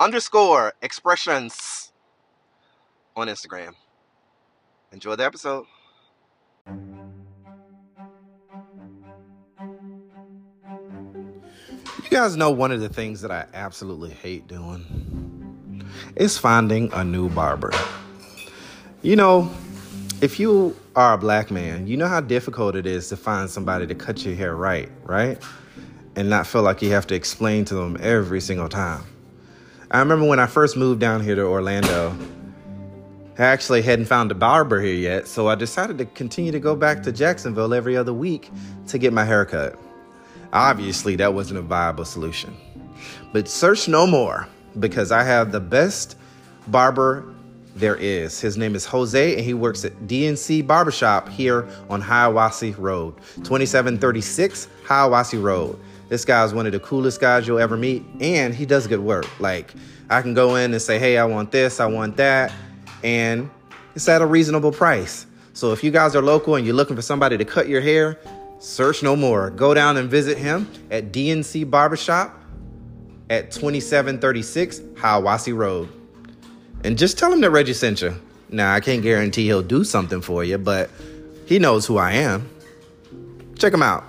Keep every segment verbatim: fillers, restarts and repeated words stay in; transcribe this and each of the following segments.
underscore expressions on Instagram. Enjoy the episode. You guys know one of the things that I absolutely hate doing is finding a new barber. You know, if you are a black man, you know how difficult it is to find somebody to cut your hair right, right? And not feel like you have to explain to them every single time. I remember when I first moved down here to Orlando, I actually hadn't found a barber here yet, so I decided to continue to go back to Jacksonville every other week to get my hair cut. Obviously, that wasn't a viable solution. But search no more, because I have the best barber there is. His name is Jose, and he works at D N C Barbershop here on Hiawassee Road, twenty-seven thirty-six Hiawassee Road. This guy is one of the coolest guys you'll ever meet, and he does good work. Like, I can go in and say, hey, I want this, I want that, and it's at a reasonable price. So if you guys are local and you're looking for somebody to cut your hair, search no more. Go down and visit him at D N C Barbershop at twenty-seven thirty-six Hiawassee Road. And just tell him that Reggie sent you. Now, I can't guarantee he'll do something for you, but he knows who I am. Check him out.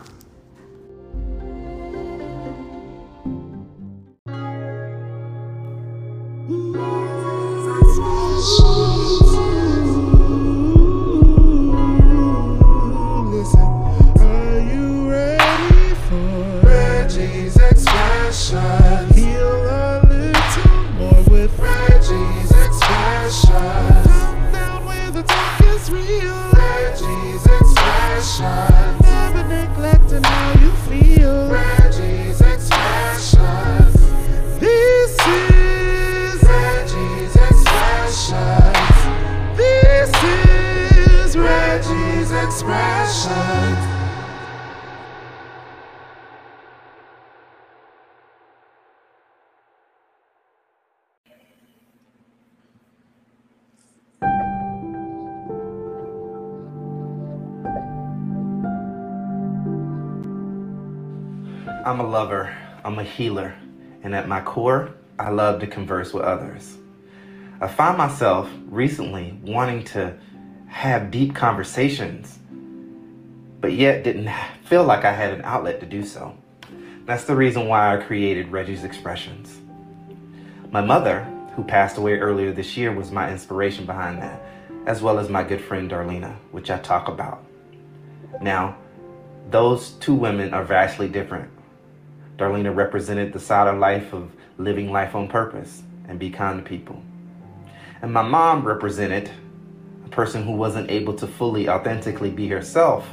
I'm a lover, I'm a healer, and at my core, I love to converse with others. I find myself recently wanting to have deep conversations, but yet didn't feel like I had an outlet to do so. That's the reason why I created Reggie's Expressions. My mother, who passed away earlier this year, was my inspiration behind that, as well as my good friend Darlena, which I talk about. Now, those two women are vastly different. Darlena represented the side of life of living life on purpose and be kind to people. And my mom represented a person who wasn't able to fully authentically be herself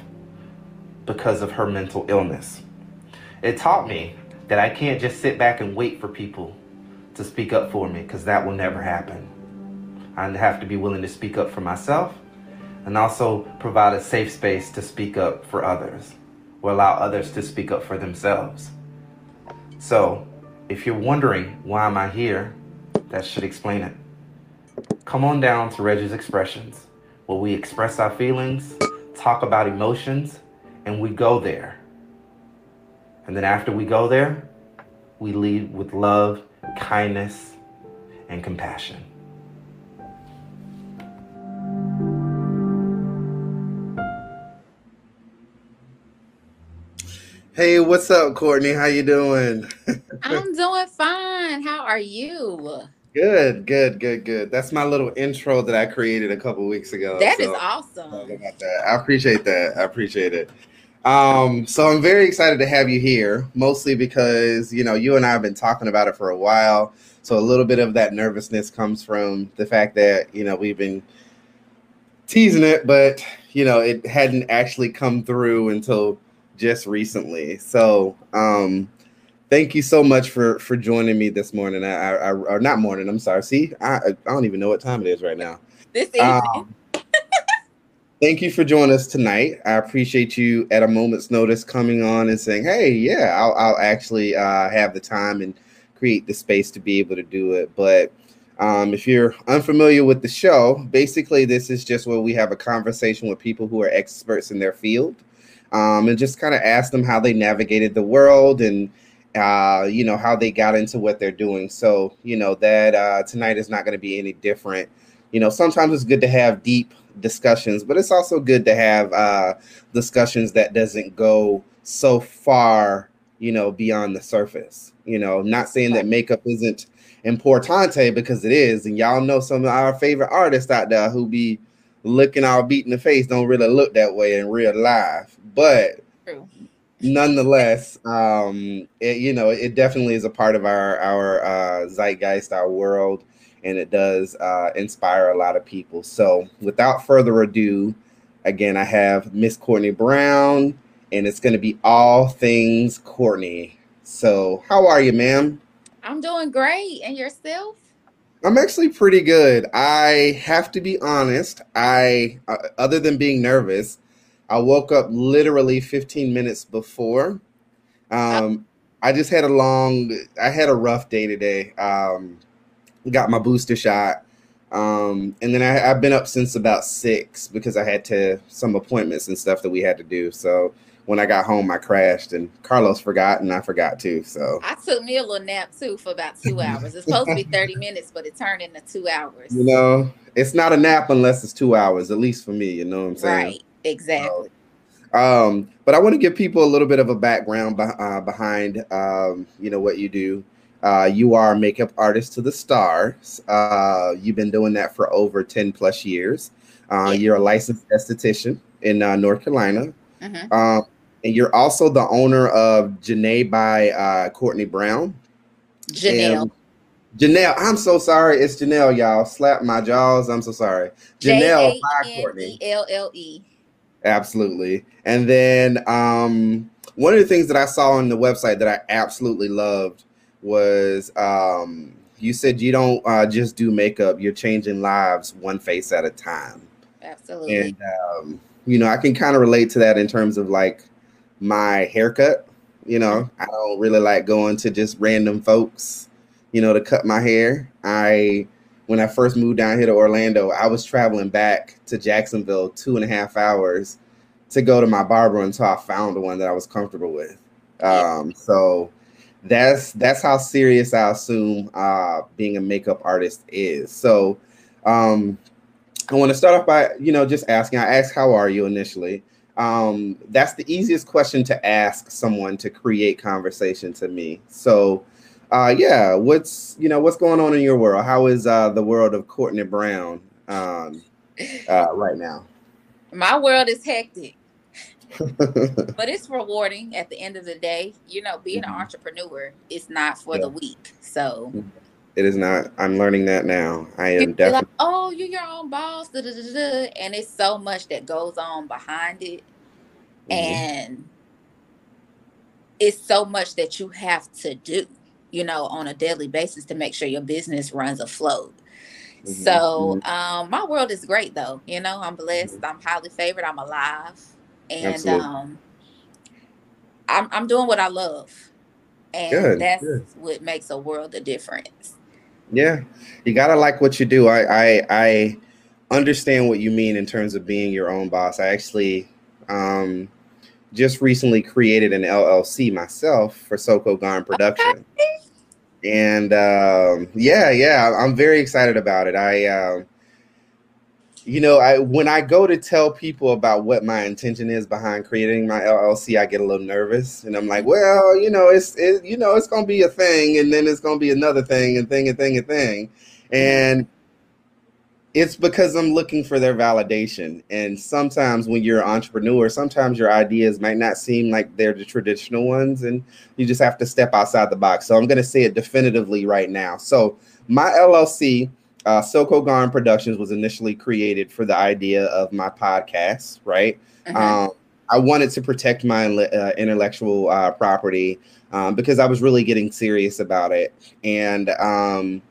because of her mental illness. It taught me that I can't just sit back and wait for people to speak up for me, because that will never happen. I have to be willing to speak up for myself and also provide a safe space to speak up for others, or allow others to speak up for themselves. So, if you're wondering why am I here, that should explain it. Come on down to Reggie's Expressions, where we express our feelings, talk about emotions, and we go there. And then after we go there, we lead with love, kindness, and compassion. Hey, what's up, Courtney? How you doing? I'm doing fine. How are you? Good, good, good, good. That's my little intro that I created a couple weeks ago. That so is awesome. I appreciate that. I appreciate it. Um, so I'm very excited to have you here, mostly because, you know, you and I have been talking about it for a while. So a little bit of that nervousness comes from the fact that, you know, we've been teasing it, but, you know, it hadn't actually come through until just recently. So, um, thank you so much for, for joining me this morning. I, I, or not morning, I'm sorry. See, I, I don't even know what time it is right now. This evening. Um, thank you for joining us tonight. I appreciate you at a moment's notice coming on and saying, hey, yeah, I'll, I'll actually uh, have the time and create the space to be able to do it. But um, if you're unfamiliar with the show, basically this is just where we have a conversation with people who are experts in their field um, and just kind of ask them how they navigated the world and Uh, you know, how they got into what they're doing. So, you know, that uh, tonight is not going to be any different. You know, sometimes it's good to have deep discussions, but it's also good to have uh, discussions that doesn't go so far, you know, beyond the surface. You know, not saying that makeup isn't importante, because it is. And y'all know some of our favorite artists out there who be looking all beat in the face don't really look that way in real life. But true. Nonetheless, um, it, you know, it definitely is a part of our our uh, zeitgeist, our world, and it does uh, inspire a lot of people. So without further ado, again, I have Miss Courtney Brown, and it's going to be all things Courtney. So how are you, ma'am? I'm doing great. And yourself? I'm actually pretty good. I have to be honest. I, uh, other than being nervous, I woke up literally fifteen minutes before. Um, I just had a long, I had a rough day today. Um, got my booster shot. Um, and then I, I've been up since about six because I had to, some appointments and stuff that we had to do. So when I got home, I crashed and Carlos forgot and I forgot too. So I took me a little nap too for about two hours. It's supposed to be thirty minutes, but it turned into two hours. You know, it's not a nap unless it's two hours, at least for me. You know what I'm saying? Right. Exactly. Um, but I want to give people a little bit of a background be- uh, behind, um, you know, what you do. Uh, you are a makeup artist to the stars. Uh, you've been doing that for over ten plus years. Uh, yeah. You're a licensed esthetician in uh, North Carolina. Uh-huh. Um, and you're also the owner of Janelle by uh, Courtney Brown. Janelle. And Janelle. I'm so sorry. It's Janelle, y'all. Slap my jaws. I'm so sorry. Janelle by Courtney. J A N E L L E. Absolutely. And then um, one of the things that I saw on the website that I absolutely loved was um, you said you don't uh, just do makeup. You're changing lives one face at a time. Absolutely. And, um, you know, I can kind of relate to that in terms of like my haircut. You know, I don't really like going to just random folks, you know, to cut my hair. I When I first moved down here to Orlando, I was traveling back to Jacksonville two and a half hours to go to my barber until I found one that I was comfortable with. Um, so that's that's how serious I assume uh, being a makeup artist is. So um, I want to start off by, you know, just asking. I asked, how are you initially? Um, that's the easiest question to ask someone to create conversation to me. So Uh, yeah, what's, you know, what's going on in your world? How is uh, the world of Courtney Brown um, uh, right now? My world is hectic, but it's rewarding at the end of the day. You know, being mm-hmm. an entrepreneur is not for yeah. the weak. So it is not. I'm learning that now. I am you're definitely. Like, oh, you're your own boss. Da, da, da, da. And it's so much that goes on behind it. Mm-hmm. And it's so much that you have to do, you know, on a daily basis to make sure your business runs afloat. Mm-hmm. So um, my world is great, though. You know, I'm blessed. Mm-hmm. I'm highly favored. I'm alive. And um, I'm, I'm doing what I love. And good, that's good. What makes a world of difference. Yeah. You got to like what you do. I, I I understand what you mean in terms of being your own boss. I actually um, just recently created an L L C myself for Soko Garn Productions. Okay. And um, yeah, yeah, I'm very excited about it. I, um, you know, I when I go to tell people about what my intention is behind creating my L L C, I get a little nervous, and I'm like, well, you know, it's it, you know, it's gonna be a thing, and then it's gonna be another thing, and thing, and thing, and thing, and it's because I'm looking for their validation. And sometimes when you're an entrepreneur, sometimes your ideas might not seem like they're the traditional ones, and you just have to step outside the box. So I'm going to say it definitively right now. So my L L C, uh, Soko Garn Productions, was initially created for the idea of my podcast, right? Mm-hmm. Um, I wanted to protect my uh, intellectual uh, property um, because I was really getting serious about it. And, um,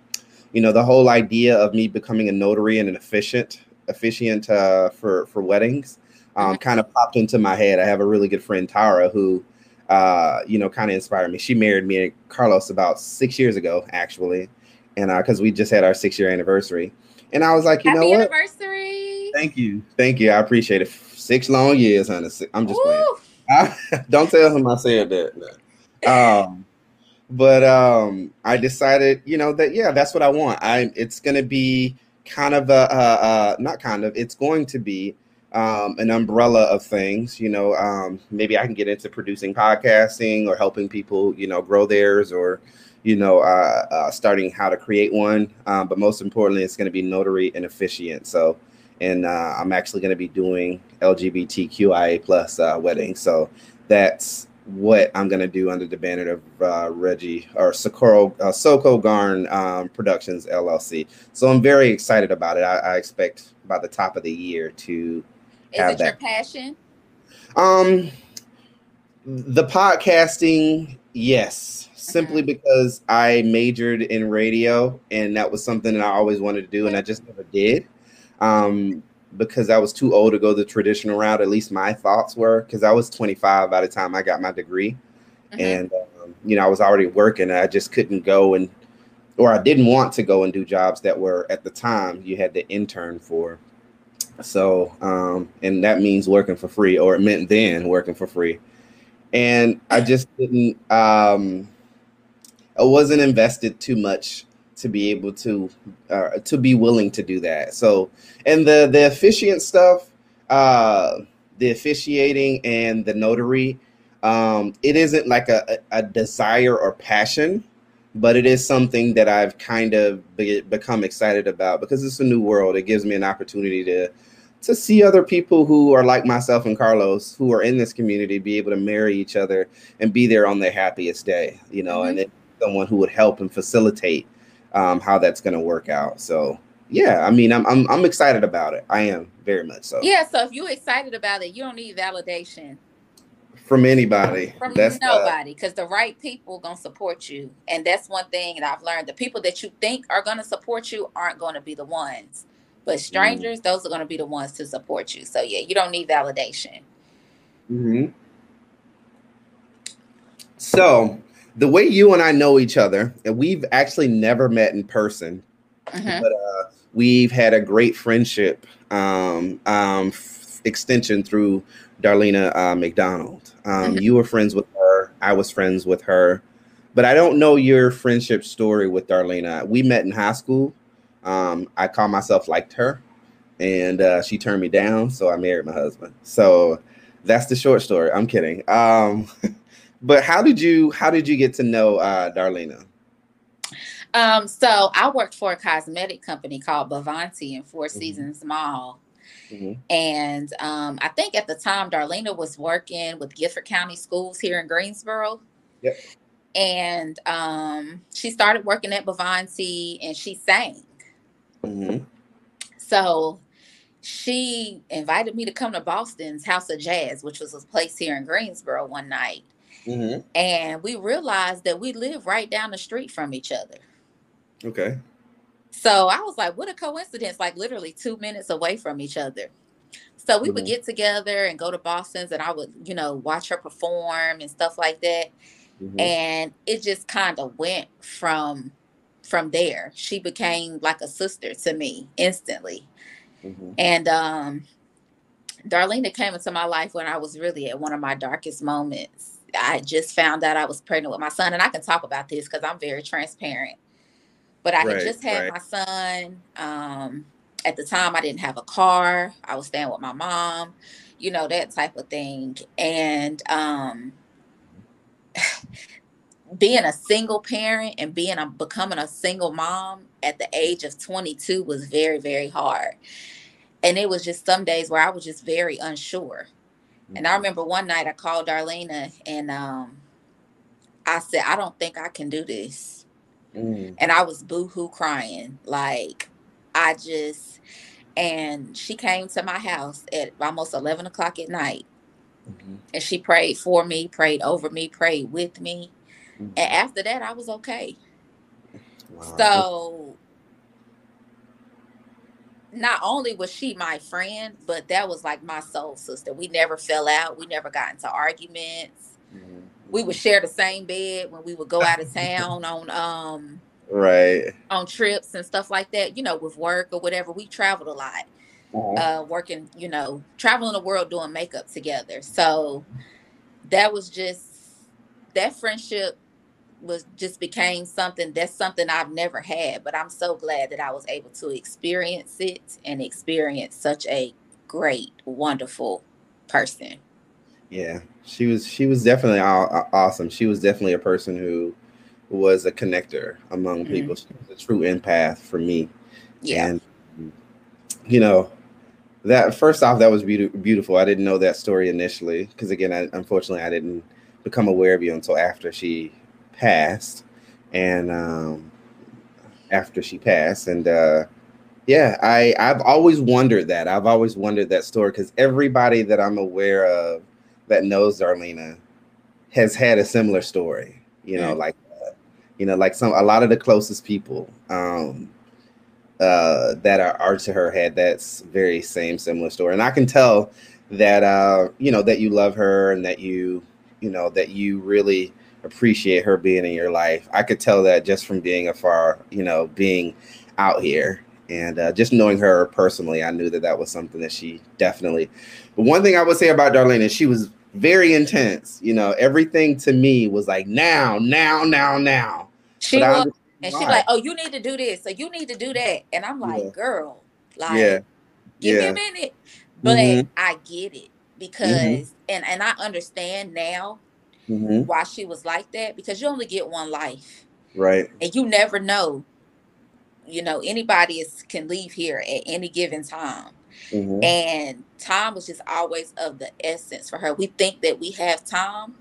you know, the whole idea of me becoming a notary and an officiant, officiant uh, for, for weddings um, kind of popped into my head. I have a really good friend, Tara, who, uh, you know, kind of inspired me. She married me and Carlos about six years ago, actually, and because uh, we just had our six-year anniversary. And I was like, you Happy know what? Happy anniversary. Thank you. Thank you. I appreciate it. Six long years, honey. I'm just Woo. playing. Don't tell him I said that. No. Um But um, I decided, you know, that, yeah, that's what I want. I It's going to be kind of a, uh, uh, not kind of, it's going to be um, an umbrella of things. You know, um, maybe I can get into producing podcasting or helping people, you know, grow theirs or, you know, uh, uh, starting how to create one. Um, but most importantly, it's going to be notary and officiant. So, and uh, I'm actually going to be doing L G B T Q I A plus uh, weddings. So that's what I'm going to do under the banner of uh, Reggie or Socorro, uh, Soko Garn um, Productions, L L C. So I'm very excited about it. I, I expect by the top of the year to have that. Is it your passion? Um, the podcasting, yes. Simply because I majored in radio, and that was something that I always wanted to do, and I just never did. Um because I was too old to go the traditional route, at least my thoughts were, because I was twenty-five by the time I got my degree. Mm-hmm. And, um, you know, I was already working. I just couldn't go and, or I didn't want to go and do jobs that were, at the time, you had to intern for. So, um, and that means working for free, or it meant then working for free. And I just didn't, um, I wasn't invested too much to be able to, uh, to be willing to do that. So, and the, the officiant stuff, uh, the officiating and the notary, um, it isn't like a, a desire or passion, but it is something that I've kind of be, become excited about because it's a new world. It gives me an opportunity to, to see other people who are like myself and Carlos who are in this community, be able to marry each other and be there on their happiest day, you know, mm-hmm. and it's someone who would help and facilitate Um, how that's going to work out. So, yeah, I mean, I'm, I'm I'm excited about it. I am very much so. Yeah. So if you're excited about it, you don't need validation from anybody. From that's nobody, because the right people going to support you. And that's one thing that I've learned. The people that you think are going to support you aren't going to be the ones. But strangers, mm-hmm. those are going to be the ones to support you. So, yeah, you don't need validation. Mm-hmm. So the way you and I know each other, and we've actually never met in person, mm-hmm. but uh, we've had a great friendship um, um, f- extension through Darlena uh, McDonald. Um, mm-hmm. You were friends with her. I was friends with her. But I don't know your friendship story with Darlena. We met in high school. Um, I call myself liked her, and uh, she turned me down, so I married my husband. So that's the short story. I'm kidding. Um But how did you how did you get to know uh, Darlena? Um, so I worked for a cosmetic company called Bavanti in Four mm-hmm. Seasons Mall. Mm-hmm. And um, I think at the time, Darlena was working with Gifford County Schools here in Greensboro. Yep. And um, she started working at Bavanti and she sang. Mm-hmm. So she invited me to come to Boston's House of Jazz, which was a place here in Greensboro one night. Mm-hmm. And we realized that we live right down the street from each other. Okay. So I was like, what a coincidence, like literally two minutes away from each other. So we mm-hmm. would get together and go to Boston's and I would, you know, watch her perform and stuff like that. Mm-hmm. And it just kind of went from from there. She became like a sister to me instantly. Mm-hmm. And um, Darlena came into my life when I was really at one of my darkest moments. I just found out I was pregnant with my son, and I can talk about this because I'm very transparent. But I right, had just had right. my son. Um, at the time, I didn't have a car. I was staying with my mom, you know, that type of thing. And um, being a single parent and being a, becoming a single mom at the age of twenty-two was very, very hard. And it was just some days where I was just very unsure. Mm-hmm. And I remember one night I called Darlena and um, I said, I don't think I can do this. Mm-hmm. And I was boo-hoo crying. Like, I just, and she came to my house at almost eleven o'clock at night. Mm-hmm. And she prayed for me, prayed over me, prayed with me. Mm-hmm. And after that, I was okay. Wow. So not only was she my friend, but that was like my soul sister. We never fell out. We never got into arguments. Mm-hmm. We would share the same bed when we would go out of town on um right on trips and stuff like that, you know, with work or whatever. We traveled a lot. Uh, working, you know, traveling the world doing makeup together. So that was just, that friendship was just became something, that's something I've never had, but I'm so glad that I was able to experience it and experience such a great, wonderful person. Yeah, she was, she was definitely awesome. She was definitely a person who was a connector among mm-hmm. people. She was a true empath for me. Yeah. And, you know, that first off, that was be- beautiful. I didn't know that story initially because, again, I, unfortunately, I didn't become aware of you until after she passed. And um, after she passed. And uh, yeah, I, I've always wondered that. I've always wondered that story because everybody that I'm aware of that knows Darlena has had a similar story, you know, mm-hmm. like, uh, you know, like some a lot of the closest people um, uh, that are, are to her had that very same similar story. And I can tell that, uh, you know, that you love her and that you, you know, that you really appreciate her being in your life. I could tell that just from being afar, you know, being out here and uh, just knowing her personally. I knew that that was something that she definitely, but one thing I would say about Darlena is she was very intense. You know, everything to me was like now, now, now, now. She was, and she's like, oh, you need to do this. So you need to do that. And I'm like, yeah. girl, like, yeah. give yeah. me a minute. But mm-hmm. I get it. Because, mm-hmm. and, and I understand now mm-hmm. why she was like that, because you only get one life. Right. And you never know, you know, anybody is, can leave here at any given time. Mm-hmm. And time was just always of the essence for her. We think that we have time,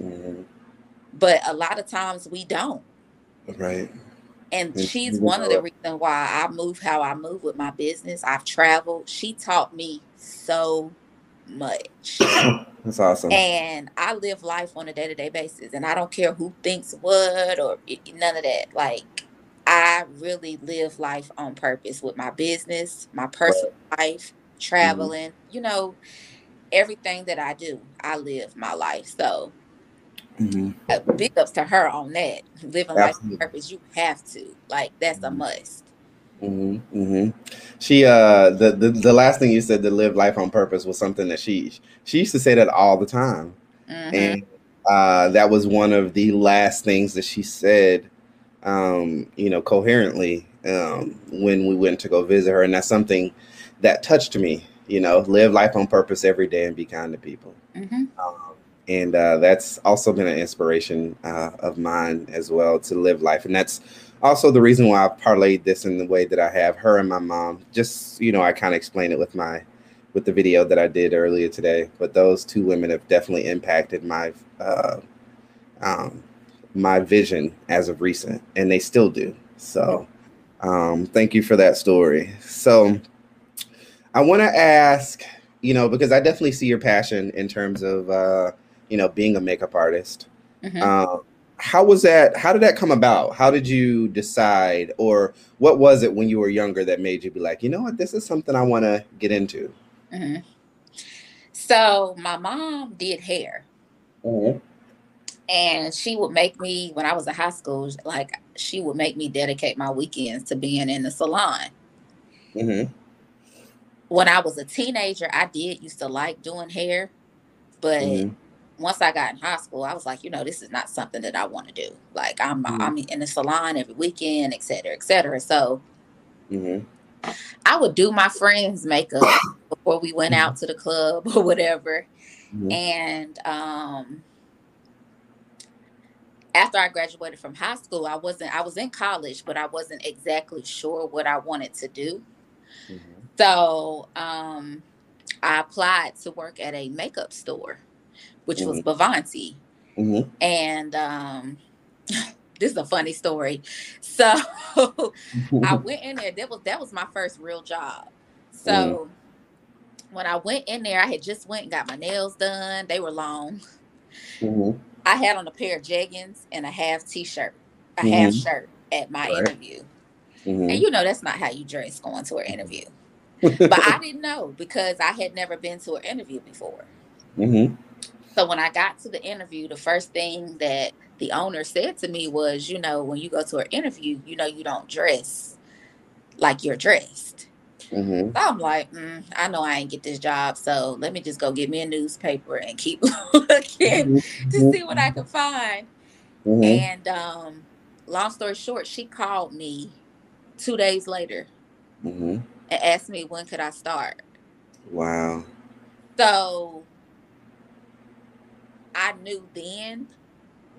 mm-hmm. but a lot of times we don't. Right. And mm-hmm. she's one of the reasons why I move how I move with my business. I've traveled. She taught me so much. That's awesome. And I live life on a day-to-day basis, and I don't care who thinks what or none of that. Like, I really live life on purpose with my business, my personal right. life, traveling, mm-hmm. you know, everything that I do, I live my life. So mm-hmm. uh, big ups to her on that. Living Absolutely. Life on purpose, you have to, like, that's mm-hmm. a must. Mm-hmm, mm-hmm. She uh the, the the last thing you said, to live life on purpose, was something that she she used to say that all the time, mm-hmm. and uh that was one of the last things that she said, um you know, coherently um when we went to go visit her. And that's something that touched me, you know, live life on purpose every day and be kind to people. Mm-hmm. um, and uh that's also been an inspiration uh of mine as well, to live life. And that's also the reason why I parlayed this in the way that I have. Her and my mom, just, you know, I kind of explained it with my, with the video that I did earlier today, but those two women have definitely impacted my, uh, um, my vision as of recent, and they still do. So, um, thank you for that story. So I want to ask, you know, because I definitely see your passion in terms of, uh, you know, being a makeup artist, mm-hmm. um, How was that? How did that come about? How did you decide, or what was it when you were younger that made you be like, you know what, this is something I want to get into? Mm-hmm. So my mom did hair, mm-hmm. and she would make me, when I was in high school, like she would make me dedicate my weekends to being in the salon. Mm-hmm. when I was a teenager, I did used to like doing hair, but mm-hmm. once I got in high school, I was like, you know, this is not something that I want to do. Like I'm, mm-hmm. I'm in the salon every weekend, et cetera, et cetera. So mm-hmm. I would do my friends' makeup before we went out to the club or whatever. Mm-hmm. And um, after I graduated from high school, I wasn't, I was in college, but I wasn't exactly sure what I wanted to do. Mm-hmm. So um, I applied to work at a makeup store, which mm-hmm. was Bavanti. Mm-hmm. And um, this is a funny story. So I went in there. That was that was my first real job. So mm-hmm. when I went in there, I had just went and got my nails done. They were long. Mm-hmm. I had on a pair of jeggings and a half t-shirt, a mm-hmm. half shirt at my right. interview. Mm-hmm. And you know, that's not how you dress going to an interview. But I didn't know because I had never been to an interview before. Mm-hmm. So when I got to the interview, the first thing that the owner said to me was, you know, when you go to an interview, you know, you don't dress like you're dressed. Mm-hmm. So I'm like, mm, I know I ain't get this job. So let me just go get me a newspaper and keep looking mm-hmm. to see what I can find. Mm-hmm. And um, long story short, she called me two days later mm-hmm. and asked me when could I start. Wow. So I knew then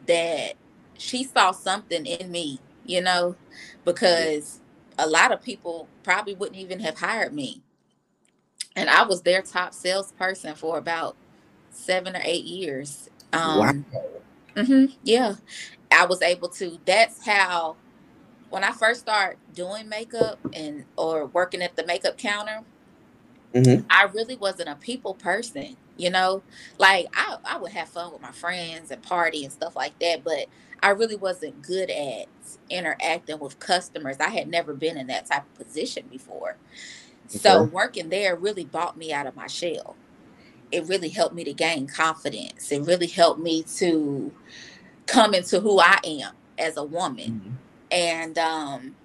that she saw something in me, you know, because a lot of people probably wouldn't even have hired me. And I was their top salesperson for about seven or eight years. Um, wow. Mm-hmm, yeah. I was able to, that's how, when I first started doing makeup and or working at the makeup counter, mm-hmm. I really wasn't a people person, you know, like I, I would have fun with my friends and party and stuff like that. But I really wasn't good at interacting with customers. I had never been in that type of position before. Okay. So working there really brought me out of my shell. It really helped me to gain confidence. It really helped me to come into who I am as a woman. Mm-hmm. And um,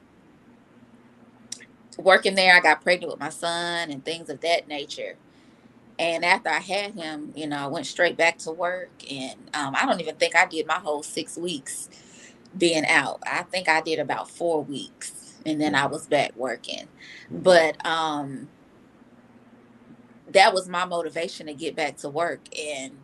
working there, I got pregnant with my son and things of that nature. And after I had him, you know, I went straight back to work. And um, I don't even think I did my whole six weeks being out. I think I did about four weeks and then I was back working. But um, that was my motivation to get back to work. And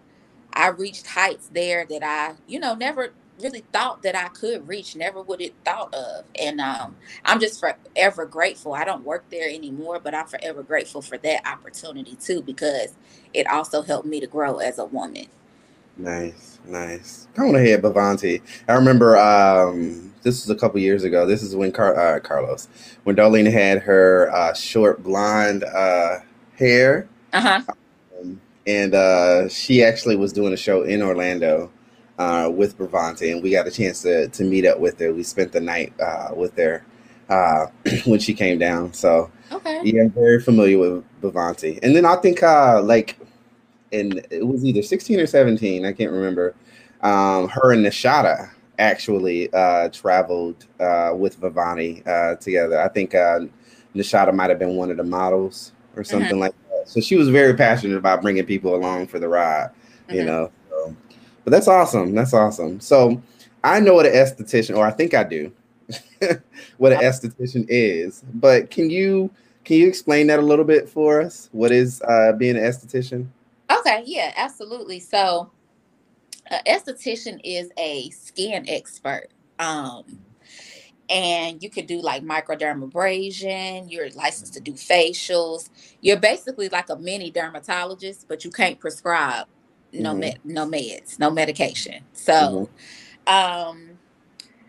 I reached heights there that I, you know, never really thought that I could reach, never would it thought of. And um, I'm just forever grateful. I don't work there anymore, but I'm forever grateful for that opportunity too, because it also helped me to grow as a woman. Nice, nice. I want to hear Bavanti. I remember um, this was a couple years ago. This is when Car- uh, Carlos, when Darlena had her uh, short blonde uh, hair. Uh-huh. Um, and uh, she actually was doing a show in Orlando Uh, with Bavanti, and we got a chance to, to meet up with her. We spent the night uh, with her uh, when she came down. So, okay. Yeah, I'm very familiar with Bavanti. And then I think uh, like, in it was either sixteen or seventeen, I can't remember. Um, her and Nishada actually uh, traveled uh, with Bavanti uh, together. I think uh, Nishada might have been one of the models or something mm-hmm. like that. So she was very passionate about bringing people along for the ride, mm-hmm. you know. But that's awesome. That's awesome. So I know what an esthetician, or I think I do, what an esthetician is. But can you can you explain that a little bit for us? What is uh, being an esthetician? Okay. Yeah, absolutely. So an esthetician is a skin expert. Um, and you could do like microdermabrasion. You're licensed to do facials. You're basically like a mini dermatologist, but you can't prescribe. No, mm-hmm. med- no meds, no medication. So, mm-hmm. um,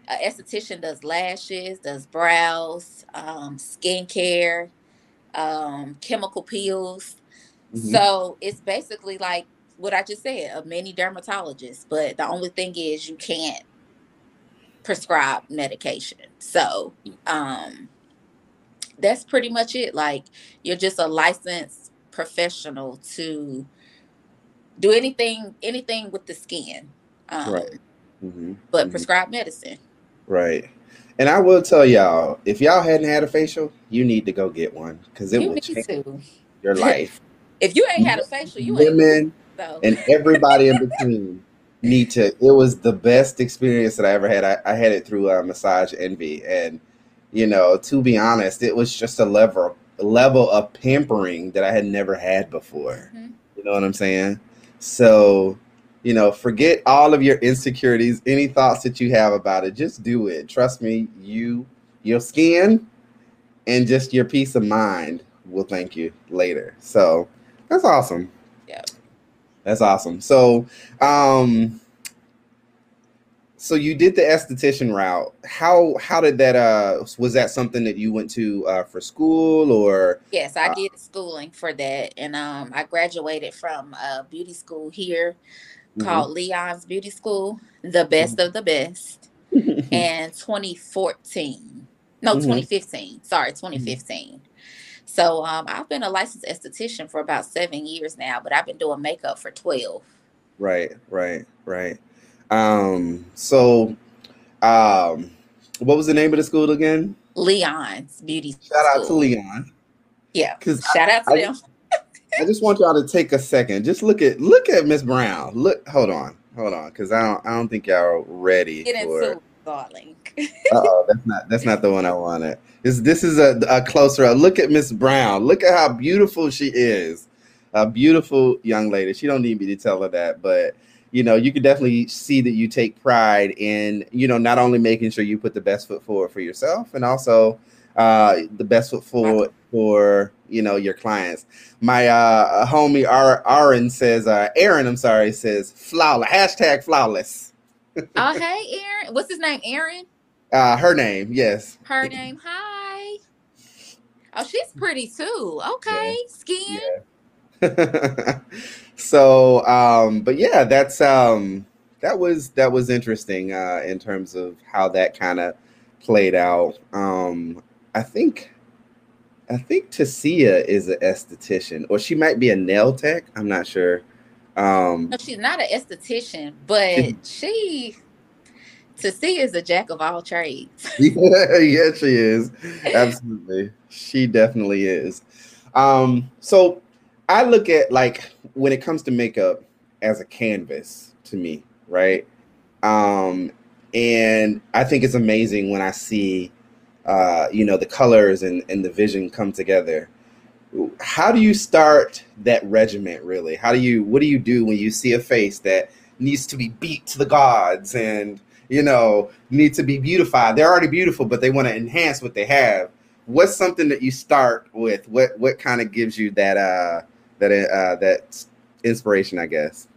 an esthetician does lashes, does brows, um, skincare, um, chemical peels. Mm-hmm. So it's basically like what I just said, a mini dermatologist, but the only thing is you can't prescribe medication. So, um, that's pretty much it. Like you're just a licensed professional to do anything, anything with the skin, um, right? Mm-hmm. But mm-hmm. prescribe medicine, right? And I will tell y'all, if y'all hadn't had a facial, you need to go get one, because it you will change to. your life. If you ain't had a facial, you women ain't, and everybody in between need to. It was the best experience that I ever had. I, I had it through uh, Massage Envy, and you know, to be honest, it was just a level level of pampering that I had never had before. Mm-hmm. You know what I'm saying? So, you know, forget all of your insecurities, any thoughts that you have about it. Just do it. Trust me, you, your skin, and just your peace of mind will thank you later. So that's awesome. Yeah, that's awesome. So, um, so you did the esthetician route. How how did that? Uh, was that something that you went to uh, for school or? Yes, I uh, did schooling for that, and um, I graduated from a beauty school here. Mm-hmm. Called Leon's Beauty School, the best mm-hmm. of the best, in twenty fourteen. No, mm-hmm. twenty fifteen. Sorry, twenty fifteen. Mm-hmm. So um, I've been a licensed esthetician for about seven years now, but I've been doing makeup for twelve. Right, right, right. Um, so um, what was the name of the school again? Leon's Beauty School. Shout out to Leon. Yeah, shout I, out to I, them. I just want y'all to take a second. Just look at look at Miss Brown. Look, hold on, hold on, because I don't I don't think y'all are ready. Get for... into darling. Oh, that's not that's not the one I wanted. This this is a, a closer up. Look at Miss Brown. Look at how beautiful she is. A beautiful young lady. She don't need me to tell her that, but you know, you can definitely see that you take pride in, you know, not only making sure you put the best foot forward for yourself, and also uh, the best foot forward for, you know, your clients. My uh, homie Aaron says, uh, Aaron, I'm sorry, says flawless, hashtag flawless. Oh, hey, Aaron. What's his name? Aaron? Uh, her name, yes. Her name. Hi. Oh, she's pretty too. Okay. Yeah. Skin. Yeah. So, um, but yeah, that's, um, that was, that was interesting, uh, in terms of how that kind of played out. Um, I think, I think Tasia is an esthetician, or she might be a nail tech. I'm not sure. Um, no, she's not an esthetician, but she, Tasia is a jack of all trades. Yeah, yeah, she is. Absolutely. She definitely is. Um, so I look at, like, when it comes to makeup as a canvas to me, right? Um, and I think it's amazing when I see, uh, you know, the colors and, and the vision come together. How do you start that regiment, really? How do you, what do you do when you see a face that needs to be beat to the gods and, you know, needs to be beautified? They're already beautiful, but they want to enhance what they have. What's something that you start with? What, what kind of gives you that, uh, that uh that inspiration, I guess?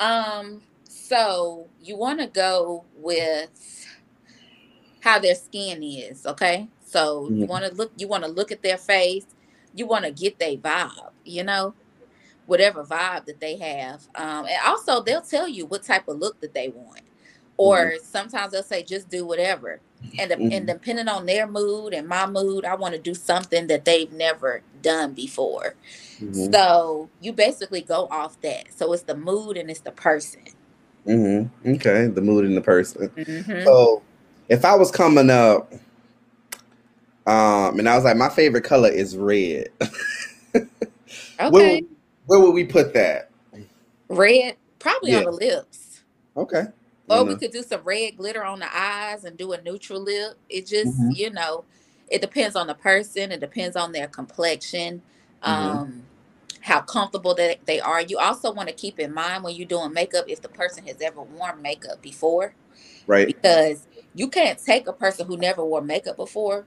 Um so you want to go with how their skin is, okay? So mm-hmm. you want to look you want to look at their face, you want to get their vibe, you know, whatever vibe that they have. Um and also they'll tell you what type of look that they want, or mm-hmm. sometimes they'll say just do whatever, and, mm-hmm. and depending on their mood and my mood, I want to do something that they've never done before. Mm-hmm. So you basically go off that. So it's the mood and it's the person. Mm-hmm. Okay, the mood and the person. Mm-hmm. So if I was coming up, um, and I was like, my favorite color is red. Okay, where would, where would we put that? Red, probably yeah. on the lips. Okay. Or we could do some red glitter on the eyes and do a neutral lip. It just, mm-hmm. you know, it depends on the person. It depends on their complexion. Mm-hmm. Um, how comfortable that they are. You also want to keep in mind when you're doing makeup if the person has ever worn makeup before, right? Because you can't take a person who never wore makeup before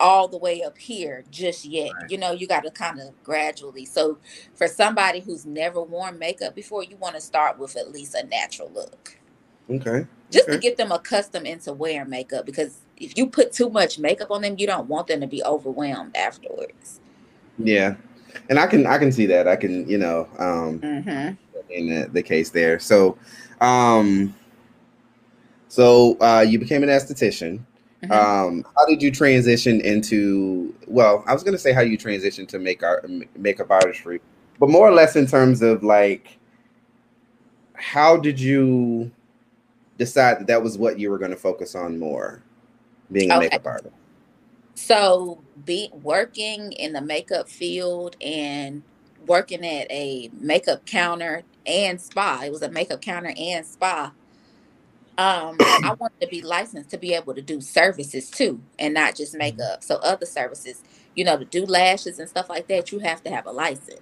all the way up here just yet. Right. You know, you got to kind of gradually. So for somebody who's never worn makeup before, you want to start with at least a natural look. Okay. Just okay. to get them accustomed into wearing makeup, because if you put too much makeup on them, you don't want them to be overwhelmed afterwards. Yeah, and I can I can see that. I can, you know, um, mm-hmm. in the, the case there. So, um, so uh, you became an esthetician. Mm-hmm. Um, how did you transition into? Well, I was going to say how you transitioned to make art, makeup artistry, but more or less in terms of like, how did you decide that that was what you were going to focus on more? being a okay. makeup artist? So be working in the makeup field and working at a makeup counter and spa. It was a makeup counter and spa. Um, I wanted to be licensed to be able to do services too, and not just makeup. So other services, you know, to do lashes and stuff like that, you have to have a license.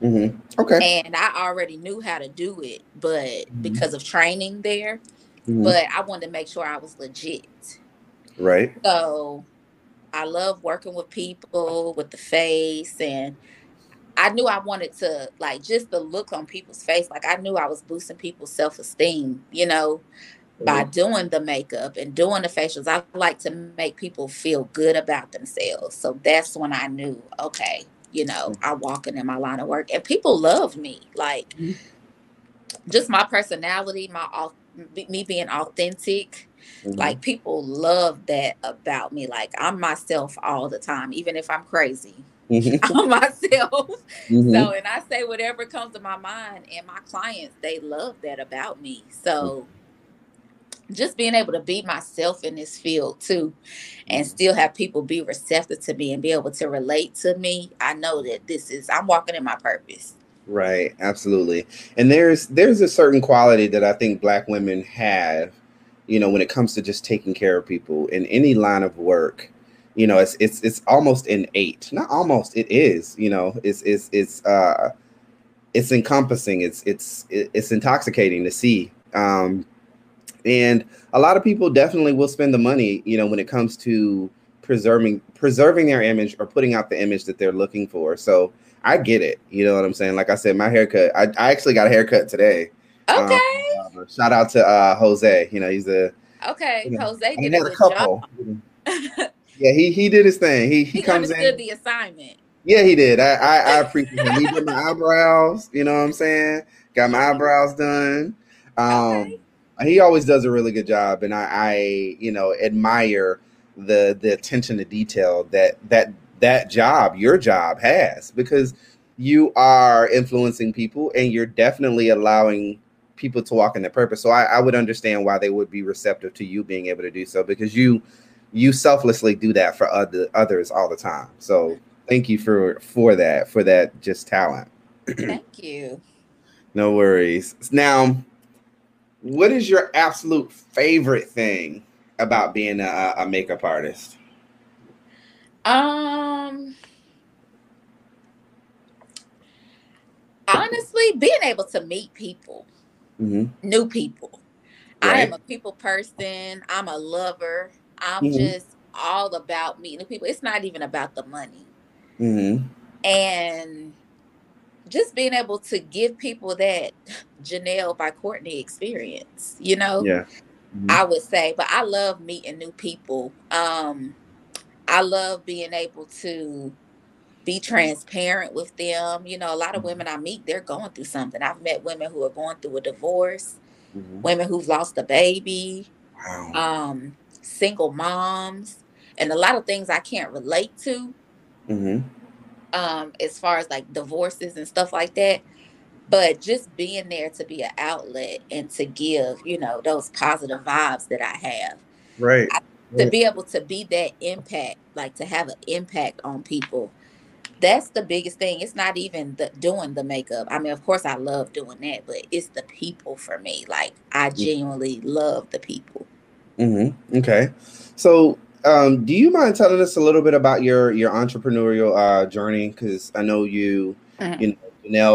Mm-hmm. Okay. And I already knew how to do it, but mm-hmm. because of training there, mm-hmm. but I wanted to make sure I was legit. Right. So I love working with people, with the face, and I knew I wanted to, like, just the look on people's face. Like, I knew I was boosting people's self-esteem, you know, mm-hmm. by doing the makeup and doing the facials. I like to make people feel good about themselves. So that's when I knew, okay, you know, I'm walking in my line of work. And people love me. Like, mm-hmm. just my personality, my me being authentic. Mm-hmm. Like, people love that about me. Like, I'm myself all the time, even if I'm crazy. Mm-hmm. I'm myself. Mm-hmm. So, and I say whatever comes to my mind, and my clients, they love that about me. So mm-hmm. just being able to be myself in this field too, and still have people be receptive to me and be able to relate to me. I know that this is, I'm walking in my purpose. Right. Absolutely. And there's, there's a certain quality that I think Black women have, you know, when it comes to just taking care of people in any line of work. You know, it's it's it's almost innate. Not almost, it is. You know, it's it's it's uh, it's encompassing. It's it's it's intoxicating to see. Um, and a lot of people definitely will spend the money, you know, when it comes to preserving preserving their image or putting out the image that they're looking for. So I get it. You know what I'm saying? Like I said, my haircut. I, I actually got a haircut today. Okay. Um, shout out to uh, Jose. You know, he's a okay. You know, Jose did a couple. Yeah, he he did his thing. He he, he comes in. He understood the assignment. Yeah, he did. I, I I appreciate him. He did my eyebrows. You know what I'm saying? Got my eyebrows done. Um, okay. He always does a really good job, and I, I you know admire the the attention to detail that that that job, your job, has, because you are influencing people and you're definitely allowing people to walk in their purpose. So I, I would understand why they would be receptive to you being able to do so, because you. You selflessly do that for other others all the time. So thank you for for that, for that just talent. Thank you. No worries. Now, what is your absolute favorite thing about being a, a makeup artist? Um, honestly, being able to meet people, mm-hmm. new people. Right. I am a people person. I'm a lover. I'm mm-hmm. just all about meeting people. It's not even about the money. Mm-hmm. And just being able to give people that Janelle by Courtney experience, you know, yeah. mm-hmm. I would say. But I love meeting new people. Um, I love being able to be transparent with them. You know, a lot of women I meet, they're going through something. I've met women who are going through a divorce, mm-hmm. women who've lost a baby. Wow. Um, single moms, and a lot of things I can't relate to mm-hmm. um, as far as like divorces and stuff like that. But just being there to be an outlet and to give, you know, those positive vibes that I have. Right. I, to right. be able to be that impact, like to have an impact on people. That's the biggest thing. It's not even the doing the makeup. I mean, of course I love doing that, but it's the people for me. Like, I genuinely mm-hmm. love the people. Mm-hmm. Okay. So um, do you mind telling us a little bit about your, your entrepreneurial uh, journey? Because I know you, uh-huh. you know,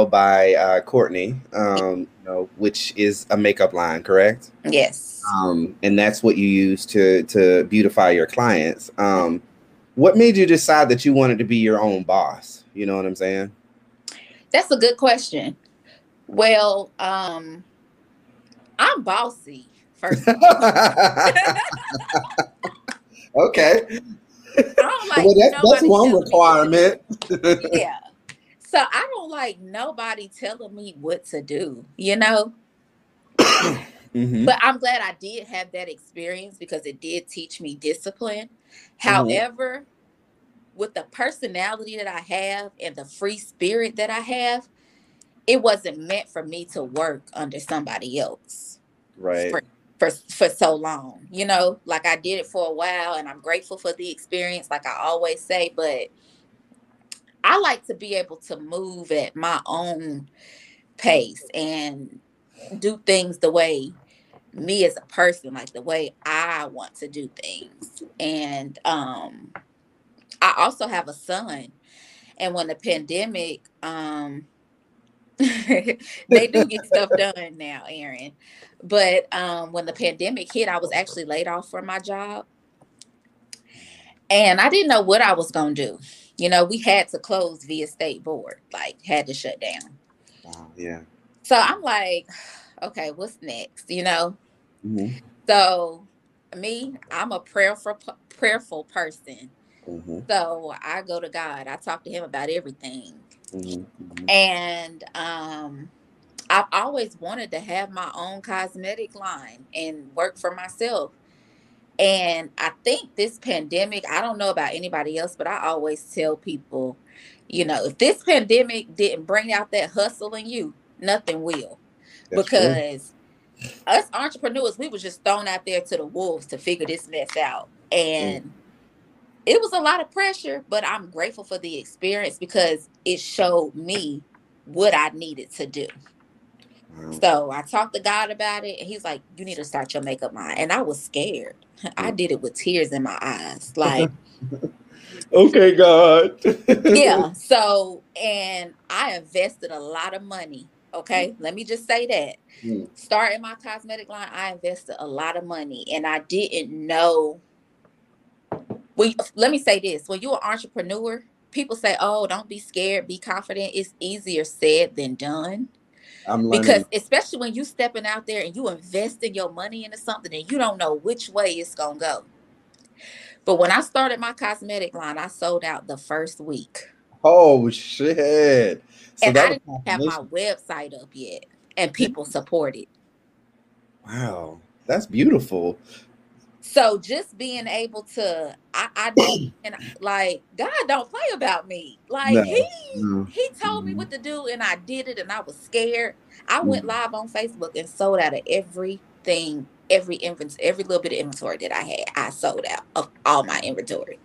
Janelle by uh, Courtney, um, you know, which is a makeup line, correct? Yes. Um, and that's what you use to, to beautify your clients. Um, what made you decide that you wanted to be your own boss? You know what I'm saying? That's a good question. Well, um, I'm bossy. First of all. Okay. I don't like well, that, that's one requirement. Yeah. So I don't like nobody telling me what to do, you know? Mm-hmm. But I'm glad I did have that experience, because it did teach me discipline. Mm-hmm. However, with the personality that I have and the free spirit that I have, it wasn't meant for me to work under somebody else. Right. Free. for for so long, you know, like I did it for a while and I'm grateful for the experience, like I always say, but I like to be able to move at my own pace and do things the way me as a person, like the way I want to do things. And um, I also have a son, and when the pandemic, um, they do get stuff done now, Aaron. But um, when the pandemic hit, I was actually laid off from my job, and I didn't know what I was gonna do. You know, we had to close via state board, like had to shut down. Wow. Yeah. So I'm like, okay, what's next? You know. Mm-hmm. So me, I'm a prayerful, prayerful person. Mm-hmm. So I go to God. I talk to Him about everything. Mm-hmm. And um, I've always wanted to have my own cosmetic line and work for myself. And I think this pandemic, I don't know about anybody else, but I always tell people, you know, if this pandemic didn't bring out that hustle in you, nothing will. That's because true. Us entrepreneurs, we were just thrown out there to the wolves to figure this mess out. And mm. it was a lot of pressure, but I'm grateful for the experience because it showed me what I needed to do. Wow. So I talked to God about it, and He's like, you need to start your makeup line. And I was scared. I did it with tears in my eyes. Like, okay, God. Yeah. So, and I invested a lot of money. Okay. Mm-hmm. Let me just say that. Mm-hmm. Starting my cosmetic line, I invested a lot of money, and I didn't know. We, let me say this. When you're an entrepreneur, people say, oh, don't be scared, be confident. It's easier said than done. I'm learning. Because especially when you stepping out there and you investing your money into something and you don't know which way it's going to go. But when I started my cosmetic line, I sold out the first week. Oh, shit. So and I didn't have my website up yet, and people supported. Wow. That's beautiful. So just being able to, I, I did, and like, God don't play about me. Like no, he, no. he told me what to do, and I did it, and I was scared. I went live on Facebook and sold out of everything, every inventory, every little bit of inventory that I had. I sold out of all my inventory.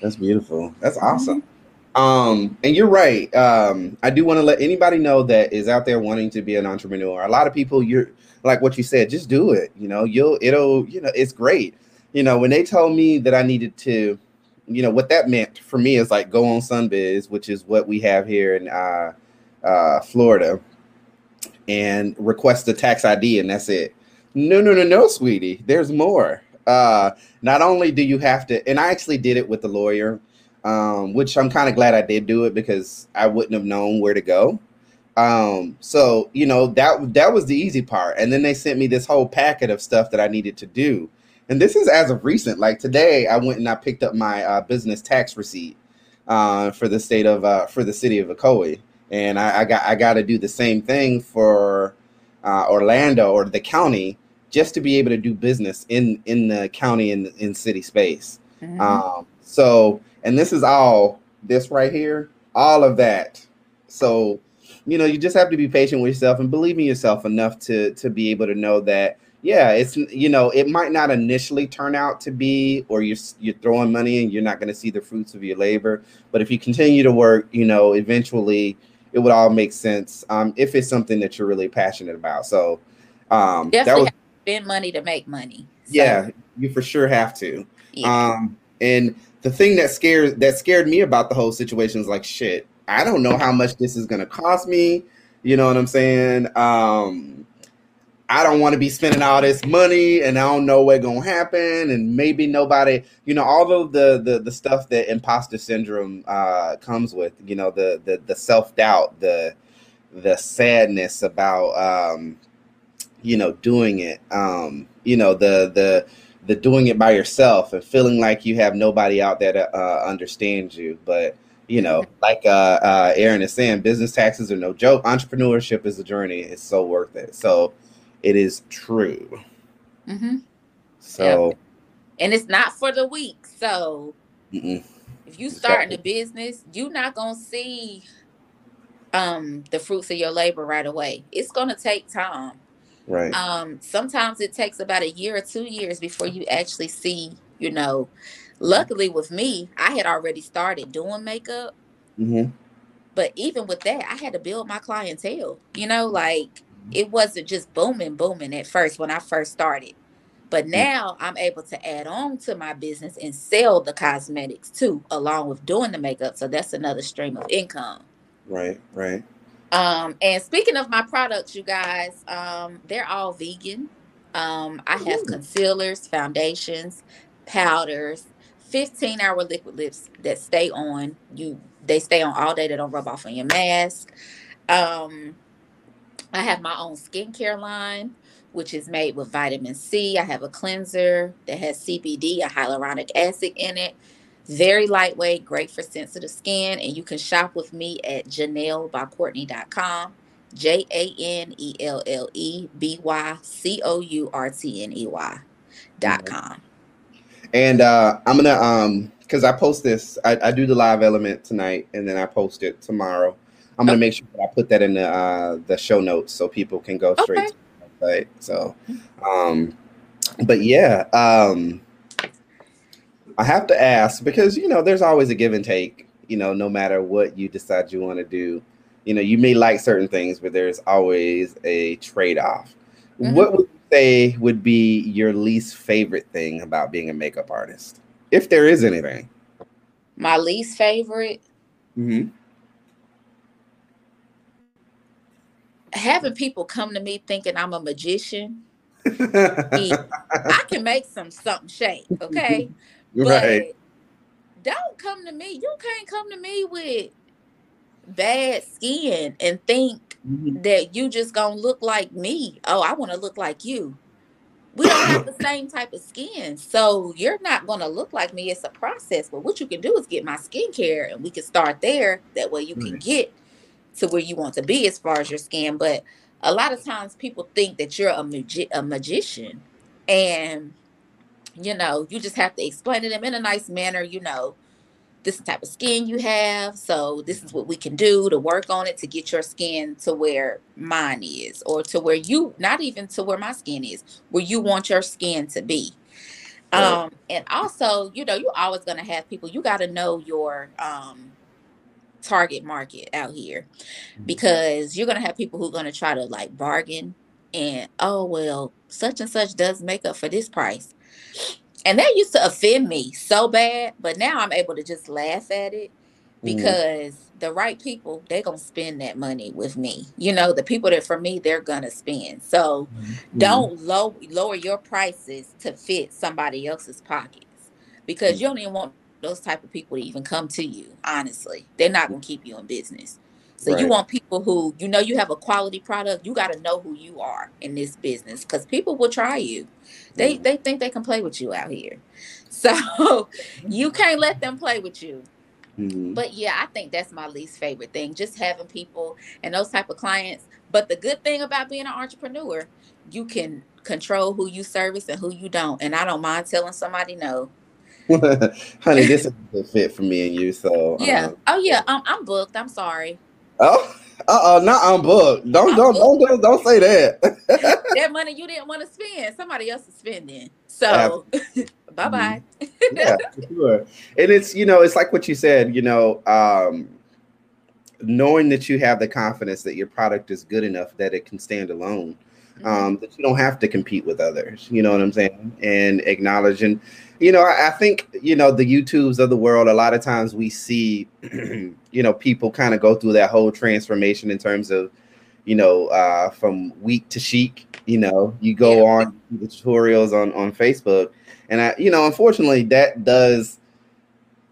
That's beautiful. That's awesome. Mm-hmm. Um, and you're right. Um, I do want to let anybody know that is out there wanting to be an entrepreneur. A lot of people, you're like what you said, just do it. You know, you'll, it'll, you know, it's great. You know, when they told me that I needed to, you know, what that meant for me is like go on Sunbiz, which is what we have here in uh, uh, Florida, and request a tax I D, and that's it. No, no, no, no, sweetie. There's more. Uh, not only do you have to, and I actually did it with the lawyer, um, which I'm kind of glad I did do it because I wouldn't have known where to go. Um, so, you know, that that was the easy part. And then they sent me this whole packet of stuff that I needed to do. And this is as of recent. Like today, I went and I picked up my uh, business tax receipt uh, for the state of uh, for the city of Ocoee, and I, I got I got to do the same thing for uh, Orlando or the county just to be able to do business in in the county and in, in city space. Mm-hmm. Um, so, and this is all this right here, all of that. So, you know, you just have to be patient with yourself and believe in yourself enough to to be able to know that. Yeah, it's, you know, it might not initially turn out to be, or you're, you're throwing money and you're not going to see the fruits of your labor. But if you continue to work, you know, eventually it would all make sense um, if it's something that you're really passionate about. So um, definitely that was, have to spend money to make money. So. Yeah, you for sure have to. Yeah. Um, and the thing that scares that scared me about the whole situation is like, shit, I don't know how much this is going to cost me. You know what I'm saying? Um I don't want to be spending all this money, and I don't know what's going to happen, and maybe nobody, you know, all of the the, the stuff that imposter syndrome uh, comes with, you know, the the, the self doubt, the the sadness about, um, you know, doing it, um, you know, the the the doing it by yourself and feeling like you have nobody out there that uh, understands you, but. You know, like uh, uh, Aaron is saying, business taxes are no joke. Entrepreneurship is a journey. It's so worth it. So it is true. Mm-hmm. So. Yep. And it's not for the weak. So mm-mm. if you starting exactly. a business, you're not going to see um, the fruits of your labor right away. It's going to take time. Right. Um, sometimes it takes about a year or two years before you actually see, you know. Luckily with me, I had already started doing makeup. Mm-hmm. But even with that, I had to build my clientele. You know, like, it wasn't just booming, booming at first when I first started. But now I'm able to add on to my business and sell the cosmetics too, along with doing the makeup. So that's another stream of income. Right, right. Um, and speaking of my products, you guys, um, they're all vegan. Um, I have Ooh. concealers, foundations, powders, fifteen hour liquid lips that stay on. You, they stay on all day. They don't rub off on your mask. Um, I have my own skincare line, which is made with vitamin C. I have a cleanser that has C B D, a hyaluronic acid in it. Very lightweight, great for sensitive skin. And you can shop with me at Janelle by Courtney dot com. J A N E L L E B Y C O U R T N E Y dot com. And uh, I'm going to, um, because I post this, I, I do the live element tonight, and then I post it tomorrow. I'm going to okay. make sure that I put that in the, uh, the show notes so people can go straight okay. to Right. So, um, but yeah, um, I have to ask because, you know, there's always a give and take, you know, no matter what you decide you want to do. You know, you may like certain things, but there's always a trade-off. Mm-hmm. What would you say would be your least favorite thing about being a makeup artist? If there is anything. My least favorite? Mm-hmm. Having people come to me thinking I'm a magician, I can make some something shake, okay? Right. But don't come to me. You can't come to me with bad skin and think mm-hmm. that you just gonna look like me. Oh, I want to look like you. We don't have the same type of skin, so you're not gonna look like me. It's a process. But what you can do is get my skincare, and we can start there. That way, you right. can get to where you want to be as far as your skin. But a lot of times people think that you're a, magi- a magician, and you know, you just have to explain to them in a nice manner, you know, this type of skin you have, so this is what we can do to work on it to get your skin to where mine is, or to where you, not even to where my skin is, where you want your skin to be. Right. Um, and also, you know, you're always going to have people, you got to know your, um, target market out here, because you're going to have people who are going to try to like bargain and, oh, well, such and such does make up for this price. And that used to offend me so bad, but now I'm able to just laugh at it because mm-hmm. the right people, they're going to spend that money with me. You know, the people that for me, they're going to spend. So mm-hmm. don't low, lower your prices to fit somebody else's pockets, because mm-hmm. you don't even want those type of people to even come to you. Honestly, they're not going to keep you in business. So right. you want people who, you know, you have a quality product. You got to know who you are in this business, because people will try you. They mm-hmm. they think they can play with you out here. So you can't let them play with you. Mm-hmm. But yeah, I think that's my least favorite thing. Just having people and those type of clients. But the good thing about being an entrepreneur, you can control who you service and who you don't. And I don't mind telling somebody no. Honey, this is a good fit for me and you. So yeah. Um, oh yeah. Um, I'm booked. I'm sorry. Oh, uh oh, not I'm booked. Don't I'm don't booked. don't don't say that. That money you didn't want to spend, somebody else is spending. So bye bye. Yeah, for sure. And it's, you know, it's like what you said. You know, um, knowing that you have the confidence that your product is good enough that it can stand alone. Mm-hmm. Um, that you don't have to compete with others, you know what I'm saying? And acknowledging, you know, I, I think, you know, the YouTubes of the world, a lot of times we see, you know, people kind of go through that whole transformation in terms of, you know, uh, from weak to chic, you know, you go yeah. on the tutorials on, on Facebook. And I, you know, unfortunately that does,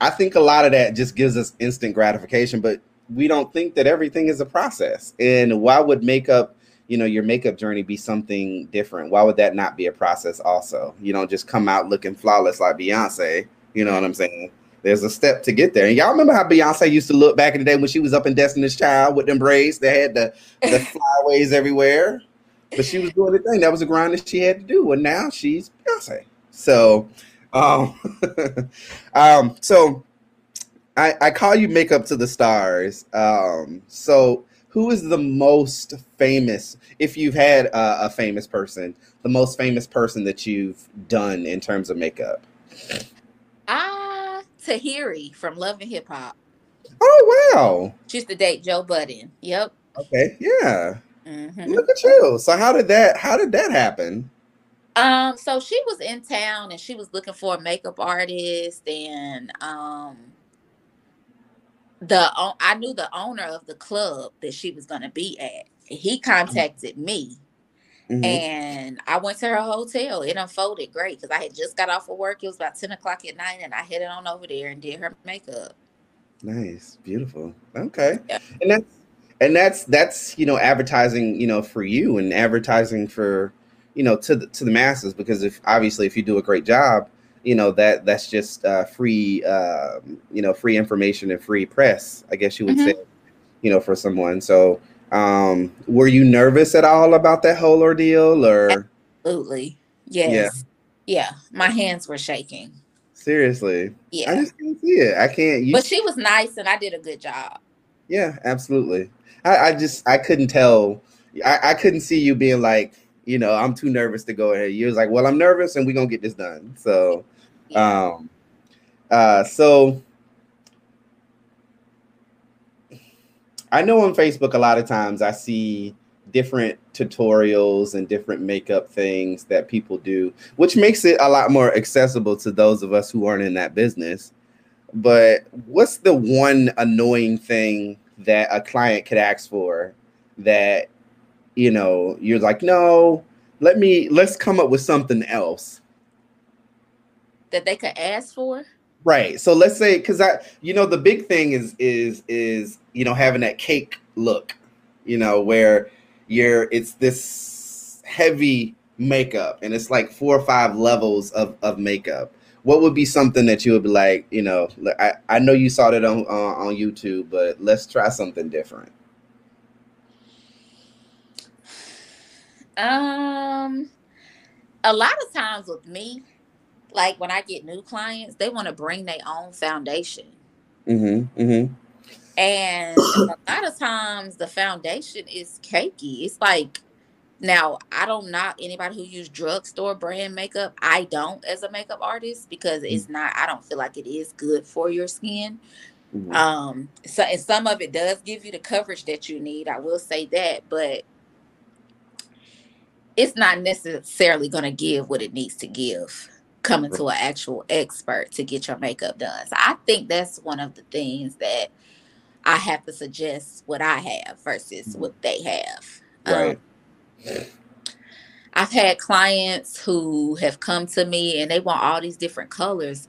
I think a lot of that just gives us instant gratification, but we don't think that everything is a process. And why would makeup, you know, your makeup journey be something different? Why would that not be a process also? You don't just come out looking flawless like Beyonce. You know what I'm saying? There's a step to get there. And y'all remember how Beyonce used to look back in the day when she was up in Destiny's Child with them braids? They had the, the flyaways everywhere. But she was doing the thing. That was a grind that she had to do. And now she's Beyonce. So, um, um, so I, I call you Makeup to the Stars. Um, so... who is the most famous, if you've had a, a famous person, the most famous person that you've done in terms of makeup? Ah, uh, Tahiri from Love and Hip Hop. Oh, wow. She used to date Joe Budden. Yep. Okay. Yeah. Mm-hmm. Look at you. So how did that, how did that happen? Um, so she was in town and she was looking for a makeup artist, and um, the I knew the owner of the club that she was going to be at. He contacted me, mm-hmm. and I went to her hotel. It unfolded great because I had just got off of work. It was about ten o'clock at night, and I headed on over there and did her makeup. Nice, beautiful. Okay, yeah. and that's and that's that's you know advertising, you know, for you, and advertising for, you know, to the, to the masses, because if obviously if you do a great job, you know, that that's just uh, free, uh, you know, free information and free press, I guess you would mm-hmm. say, you know, for someone. So um, were you nervous at all about that whole ordeal, or? Absolutely. Yes. Yeah. yeah. My hands were shaking. Seriously. Yeah. I just can't see it. I can't. You... But she was nice and I did a good job. Yeah, absolutely. I, I just, I couldn't tell. I, I couldn't see you being like, you know, I'm too nervous to go ahead. You was like, well, I'm nervous and we're going to get this done. So, yeah. um, uh, so I know on Facebook, a lot of times I see different tutorials and different makeup things that people do, which makes it a lot more accessible to those of us who aren't in that business. But what's the one annoying thing that a client could ask for that, you know, you're like, no, let me, let's come up with something else that they could ask for? Right. So let's say, cause I, you know, the big thing is, is, is, you know, having that cake look, you know, where you're, it's this heavy makeup and it's like four or five levels of, of makeup. What would be something that you would be like, you know, I, I know you saw that on, uh, on YouTube, but let's try something different. Um, a lot of times with me, like when I get new clients, they want to bring their own foundation. Mm-hmm, mm-hmm. And a lot of times the foundation is cakey. It's like, now I don't knock anybody who use drugstore brand makeup. I don't as a makeup artist because it's not, I don't feel like it is good for your skin. Mm-hmm. Um, so, and some of it does give you the coverage that you need. I will say that, but it's not necessarily going to give what it needs to give coming to an actual expert to get your makeup done. So I think that's one of the things that I have to suggest what I have versus what they have. Right. Um, I've had clients who have come to me and they want all these different colors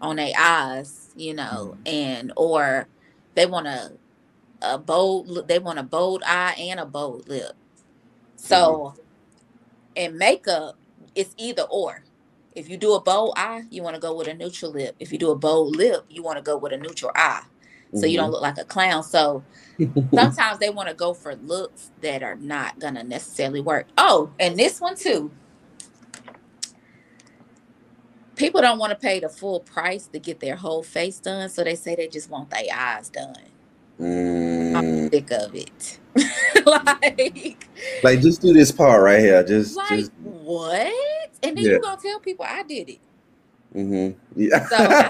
on their eyes, you know, mm-hmm. and or they want a, a bold, they want a bold eye and a bold lip. So... Mm-hmm. And makeup, it's either or. If you do a bold eye, you want to go with a neutral lip. If you do a bold lip, you want to go with a neutral eye. So mm-hmm. you don't look like a clown. So sometimes they want to go for looks that are not going to necessarily work. Oh, and this one too. People don't want to pay the full price to get their whole face done. So they say they just want their eyes done. Mm. I'm sick of it. like, like, just do this part right here. Just, like, just what? And then yeah. you gonna tell people I did it. Mm-hmm. Yeah.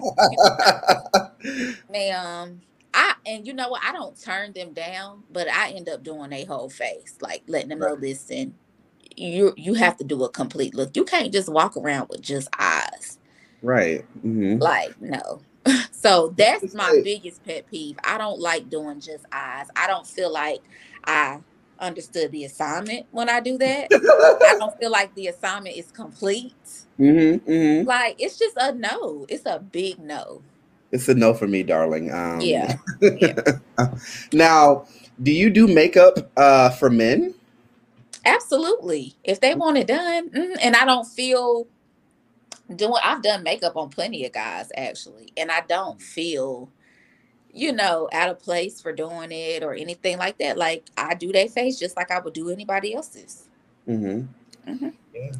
So, ma'am, I and you know what? I don't turn them down, but I end up doing their whole face, like letting them right. know. Listen, you you have to do a complete look. You can't just walk around with just eyes. Right. Mm-hmm. Like, no. So that's my biggest pet peeve. I don't like doing just eyes. I don't feel like I understood the assignment when I do that. I don't feel like the assignment is complete. Mm-hmm, mm-hmm. Like, it's just a no. It's a big no. It's a no for me, darling. Um, yeah. yeah. Now, do you do makeup uh, for men? Absolutely. If they want it done, mm, and I don't feel... Doing, I've done makeup on plenty of guys actually, and I don't feel, you know, out of place for doing it or anything like that. Like, I do their face just like I would do anybody else's. Mm-hmm. Mm-hmm. Yeah.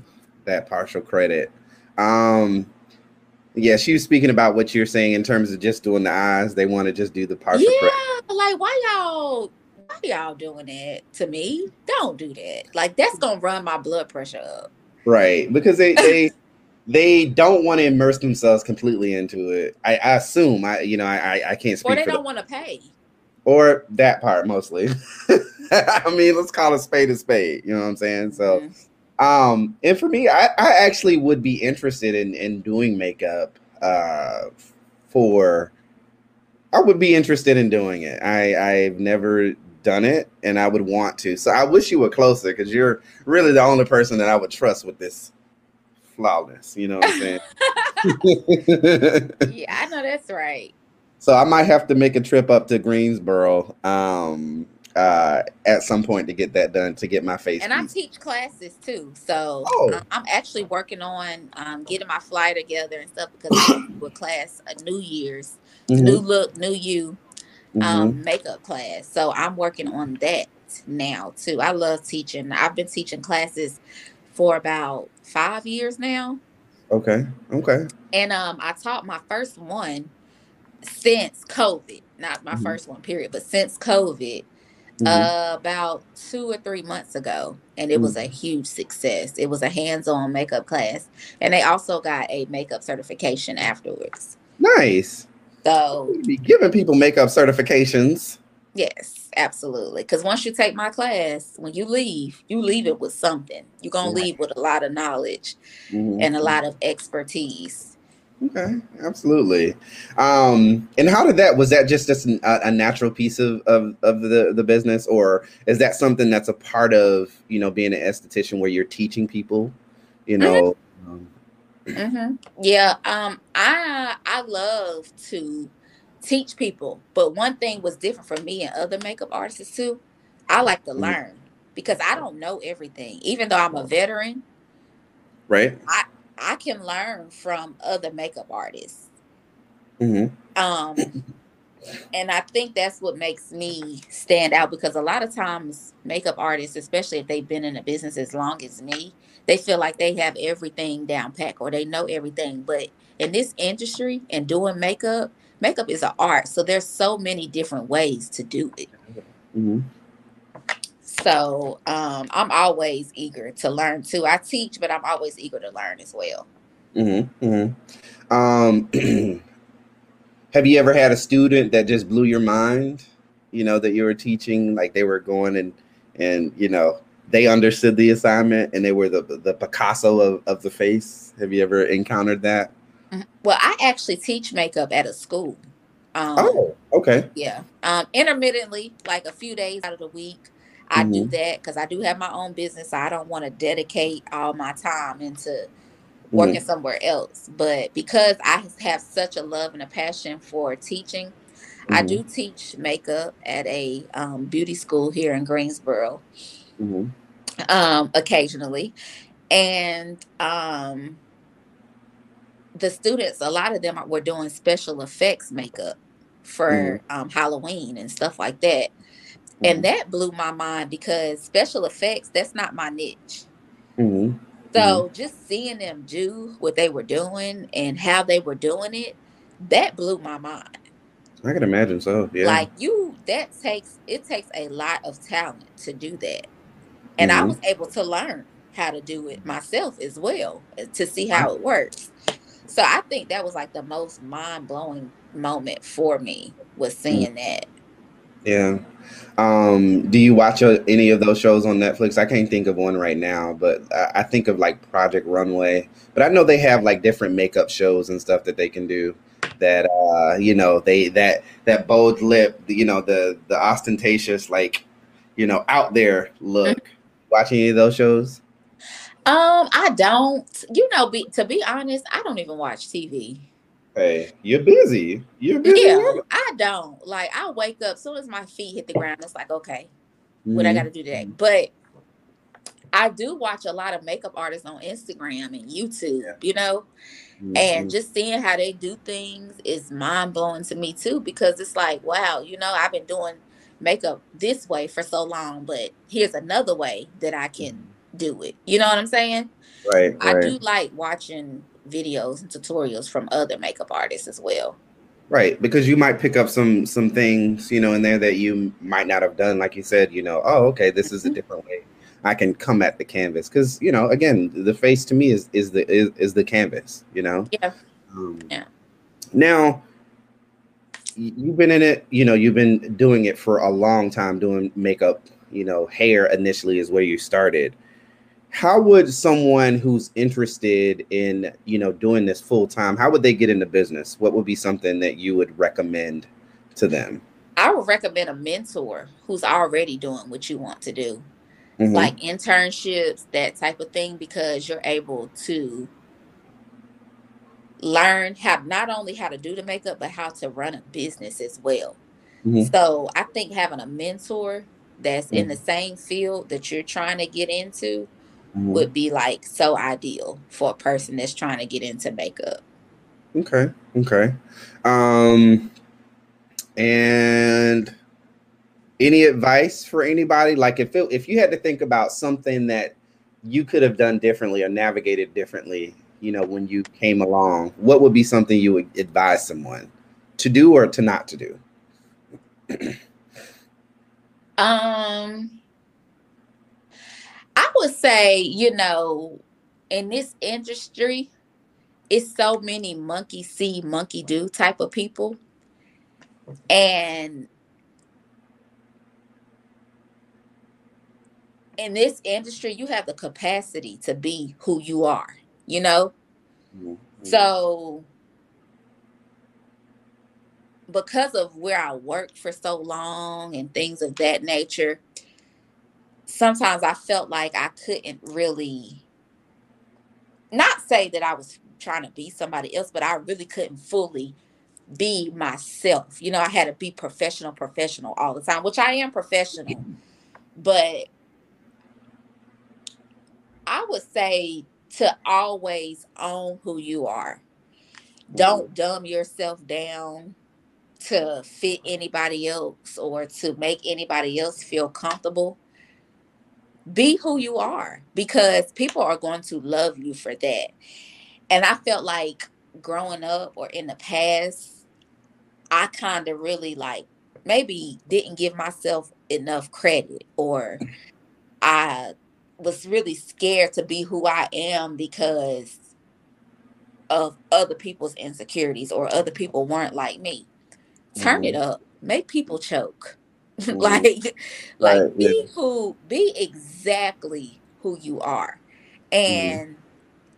That partial credit. Um, yeah, she was speaking about what you're saying in terms of just doing the eyes. They want to just do the partial. Yeah, credit. Like, why y'all? why y'all doing that to me? Don't do that. Like, that's going to run my blood pressure up. Right. Because they they, they don't want to immerse themselves completely into it. I, I assume. I You know, I, I can't speak for them. Or they don't want to pay. Or that part, mostly. I mean, let's call a spade a spade. You know what I'm saying? So, mm-hmm. um, and for me, I, I actually would be interested in, in doing makeup uh, for... I would be interested in doing it. I, I've never done it, and I would want to. So I wish you were closer, because you're really the only person that I would trust with this flawless. You know what I'm saying? Yeah, I know that's right. So I might have to make a trip up to Greensboro um, uh, at some point to get that done, to get my face. And piece. I teach classes, too. So oh. I'm actually working on um, getting my flyer together and stuff, because I'm with class at New Year's. Mm-hmm. New look, new you, um, mm-hmm. makeup class. So I'm working on that now too. I love teaching. I've been teaching classes for about five years now. Okay. Okay. And um, I taught my first one since COVID. Not my mm-hmm. first one, period, but since COVID, mm-hmm. uh, about two or three months ago, and it mm-hmm. was a huge success. It was a hands-on makeup class, and they also got a makeup certification afterwards. Nice. So you be giving people makeup certifications. Yes, absolutely. Because once you take my class, when you leave, you leave it with something. You're going right. to leave with a lot of knowledge mm-hmm. and a lot of expertise. Okay, absolutely. Um, and how did that, was that just, just an, a, a natural piece of, of, of the, the business? Or is that something that's a part of, you know, being an esthetician where you're teaching people, you know? Mm-hmm. um, Mm-hmm. Yeah, um, I I love to teach people, but one thing was different for me and other makeup artists too. I like to learn, because I don't know everything, even though I'm a veteran. Right. I I can learn from other makeup artists. Mm-hmm. Um, and I think that's what makes me stand out, because a lot of times makeup artists, especially if they've been in the business as long as me, they feel like they have everything down pat, or they know everything. But in this industry and doing makeup, makeup is an art. So there's so many different ways to do it. Mm-hmm. So um, I'm always eager to learn too. I teach, but I'm always eager to learn as well. Mm-hmm. Mm-hmm. Um, have you ever had a student that just blew your mind, you know, that you were teaching, like they were going and, and you know, they understood the assignment and they were the the Picasso of, of the face? Have you ever encountered that? Well, I actually teach makeup at a school. Um, oh, okay. Yeah. Um, intermittently, like a few days out of the week, I mm-hmm. do that, because I do have my own business. So I don't want to dedicate all my time into working mm-hmm. somewhere else. But because I have such a love and a passion for teaching, mm-hmm. I do teach makeup at a um, beauty school here in Greensboro. Mm-hmm. Um, occasionally, and um, the students, a lot of them were doing special effects makeup for mm-hmm. um, Halloween and stuff like that, mm-hmm. and that blew my mind, because special effects, that's not my niche. Mm-hmm. So mm-hmm. just seeing them do what they were doing and how they were doing it, that blew my mind. I can imagine so. Yeah, like you, that takes it takes a lot of talent to do that. And mm-hmm. I was able to learn how to do it myself as well, to see how it works. So I think that was like the most mind-blowing moment for me, was seeing that. Yeah. Um, do you watch a, any of those shows on Netflix? I can't think of one right now, but I, I think of like Project Runway. But I know they have like different makeup shows and stuff that they can do. That uh, you know, they that that bold lip, you know, the the ostentatious, like, you know, out there look. Mm-hmm. Watching any of those shows? Um, I don't. You know, be, to be honest, I don't even watch T V. Hey, you're busy. You're busy. Yeah, I don't. Like, I wake up, as soon as my feet hit the ground, it's like, okay, mm-hmm. what I got to do today. But I do watch a lot of makeup artists on Instagram and YouTube, yeah. you know, mm-hmm. and just seeing how they do things is mind blowing to me too, because it's like, wow, you know, I've been doing makeup this way for so long, but here's another way that I can do it. You know what I'm saying? Right. I right. do like watching videos and tutorials from other makeup artists as well. Right, because you might pick up some some things, you know, in there that you might not have done. Like you said, you know, oh, okay, this is a different way I can come at the canvas. Because, you know, again, the face to me is is the is, is the canvas, you know? Yeah. Um, yeah. Now, you've been in it, you know, you've been doing it for a long time, doing makeup, you know, hair initially is where you started. How would someone who's interested in, you know, doing this full time, how would they get into business? What would be something that you would recommend to them? I would recommend a mentor who's already doing what you want to do, mm-hmm. like internships, that type of thing, because you're able to learn how, not only how to do the makeup, but how to run a business as well. Mm-hmm. So I think having a mentor that's mm-hmm. in the same field that you're trying to get into Mm-hmm. would be like so ideal for a person that's trying to get into makeup. Okay. Okay. Um, and any advice for anybody? Like if it, if you had to think about something that you could have done differently or navigated differently, you know, when you came along, what would be something you would advise someone to do or to not to do? um. I would say, you know, in this industry, it's so many monkey see, monkey do type of people. And in this industry, you have the capacity to be who you are, you know? Mm-hmm. So because of where I worked for so long and things of that nature, sometimes I felt like I couldn't really not say that I was trying to be somebody else, but I really couldn't fully be myself. You know, I had to be professional, professional all the time, which I am professional. But I would say to always own who you are. Don't dumb yourself down to fit anybody else or to make anybody else feel comfortable. Be who you are, because people are going to love you for that. And I felt like growing up or in the past, I kind of really like maybe didn't give myself enough credit, or I was really scared to be who I am because of other people's insecurities or other people weren't like me. Turn it up. Make people choke. like like right, be yeah. who be exactly who you are. And mm-hmm.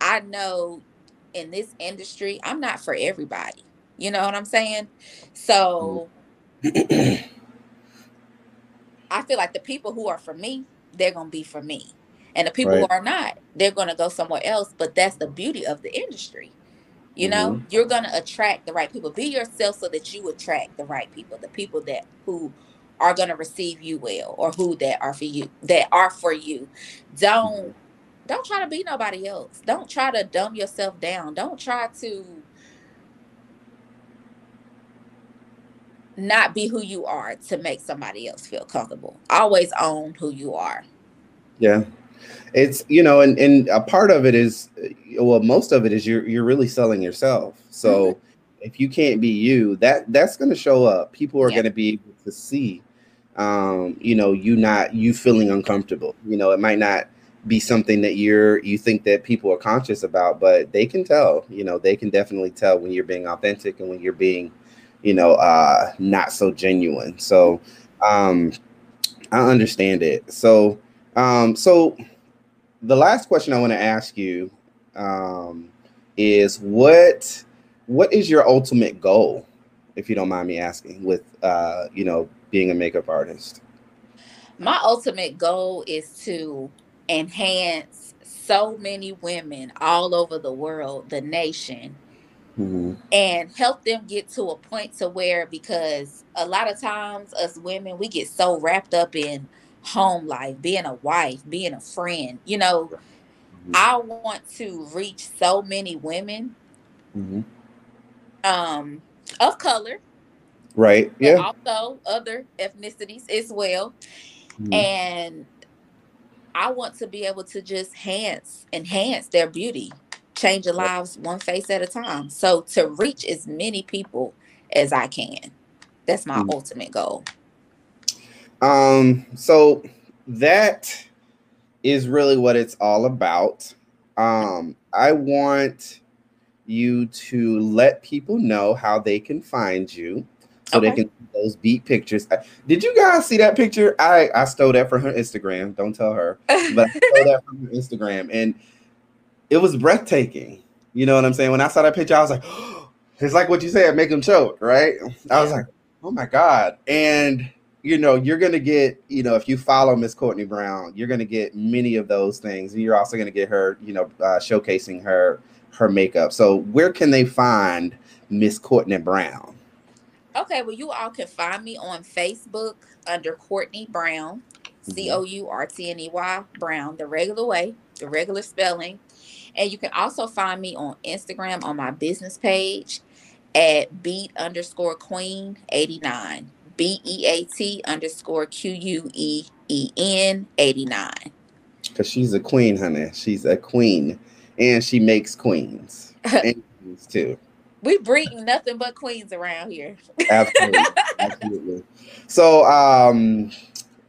I know in this industry I'm not for everybody, you know what I'm saying? So mm-hmm. I feel like the people who are for me, they're gonna be for me, and the people right. who are not, they're gonna go somewhere else. But that's the beauty of the industry. You know, mm-hmm. you're gonna attract the right people. Be yourself so that you attract the right people, the people that who are going to receive you well, or who that are for you, that are for you. Don't, don't try to be nobody else. Don't try to dumb yourself down. Don't try to not be who you are to make somebody else feel comfortable. Always own who you are. Yeah. It's, you know, and, and a part of it is, well, most of it is you're, you're really selling yourself. So mm-hmm. if you can't be you, that that's going to show up. People are yeah. going to be able to see, um, you know, you not you feeling uncomfortable. You know, it might not be something that you're you think that people are conscious about, but they can tell, you know, they can definitely tell when you're being authentic and when you're being, you know, uh, not so genuine. So um, I understand it. So um, so the last question I want to ask you um, is what. What is your ultimate goal, if you don't mind me asking, with, uh, you know, being a makeup artist? My ultimate goal is to enhance so many women all over the world, the nation, mm-hmm. and help them get to a point to where, because a lot of times us women, we get so wrapped up in home life, being a wife, being a friend, you know, mm-hmm. I want to reach so many women mm-hmm. Um, of color, right? Yeah. Also, other ethnicities as well, mm-hmm. and I want to be able to just enhance, enhance their beauty, change their lives one face at a time. So to reach as many people as I can. That's my mm-hmm. ultimate goal. Um, so that is really what it's all about. Um, I want you to let people know how they can find you, so okay. they can see those beat pictures. I, did you guys see that picture? I, I stole that from her Instagram. Don't tell her, but I stole that from her Instagram, and it was breathtaking. You know what I'm saying? When I saw that picture, I was like, oh, it's like what you said, make them choke, right? I was yeah. like, oh my God. And you know, you're going to get, you know, if you follow Miss Courtney Brown, you're going to get many of those things. And you're also going to get her, you know, uh, showcasing her, her makeup. So where can they find Miss Courtney Brown? Okay, well, you all can find me on Facebook under Courtney Brown, C O U R T N E Y Brown, the regular way, the regular spelling. And you can also find me on Instagram on my business page at beat underscore queen eighty-nine. B E A T underscore Q U E E N eighty-nine. Because she's a queen, honey. She's a queen. And she makes queens. And queens, too. We bring nothing but queens around here. Absolutely. Absolutely. So, um,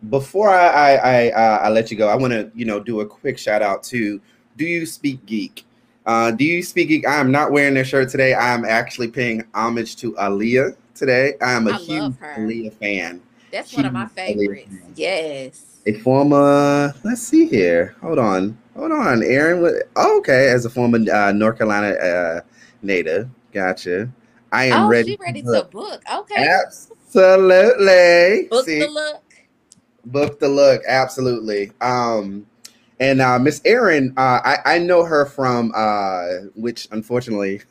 before I, I, I, uh, I let you go, I want to, you know, do a quick shout out to Do You Speak Geek? Uh, Do You Speak Geek? I am not wearing their shirt today. I am actually paying homage to Aaliyah today. I am a I huge Aaliyah fan. That's huge, one of my favorites. Yes. A former, let's see here. Hold on. Hold on, Aaron. What, oh, okay. As a former uh, North Carolina uh, native. Gotcha. I am oh, ready. She ready to book. to book. Okay. Absolutely. Book see? the look. Book the look. Absolutely. Um, and uh, Miss Erin, uh, I, I know her from, uh, which unfortunately,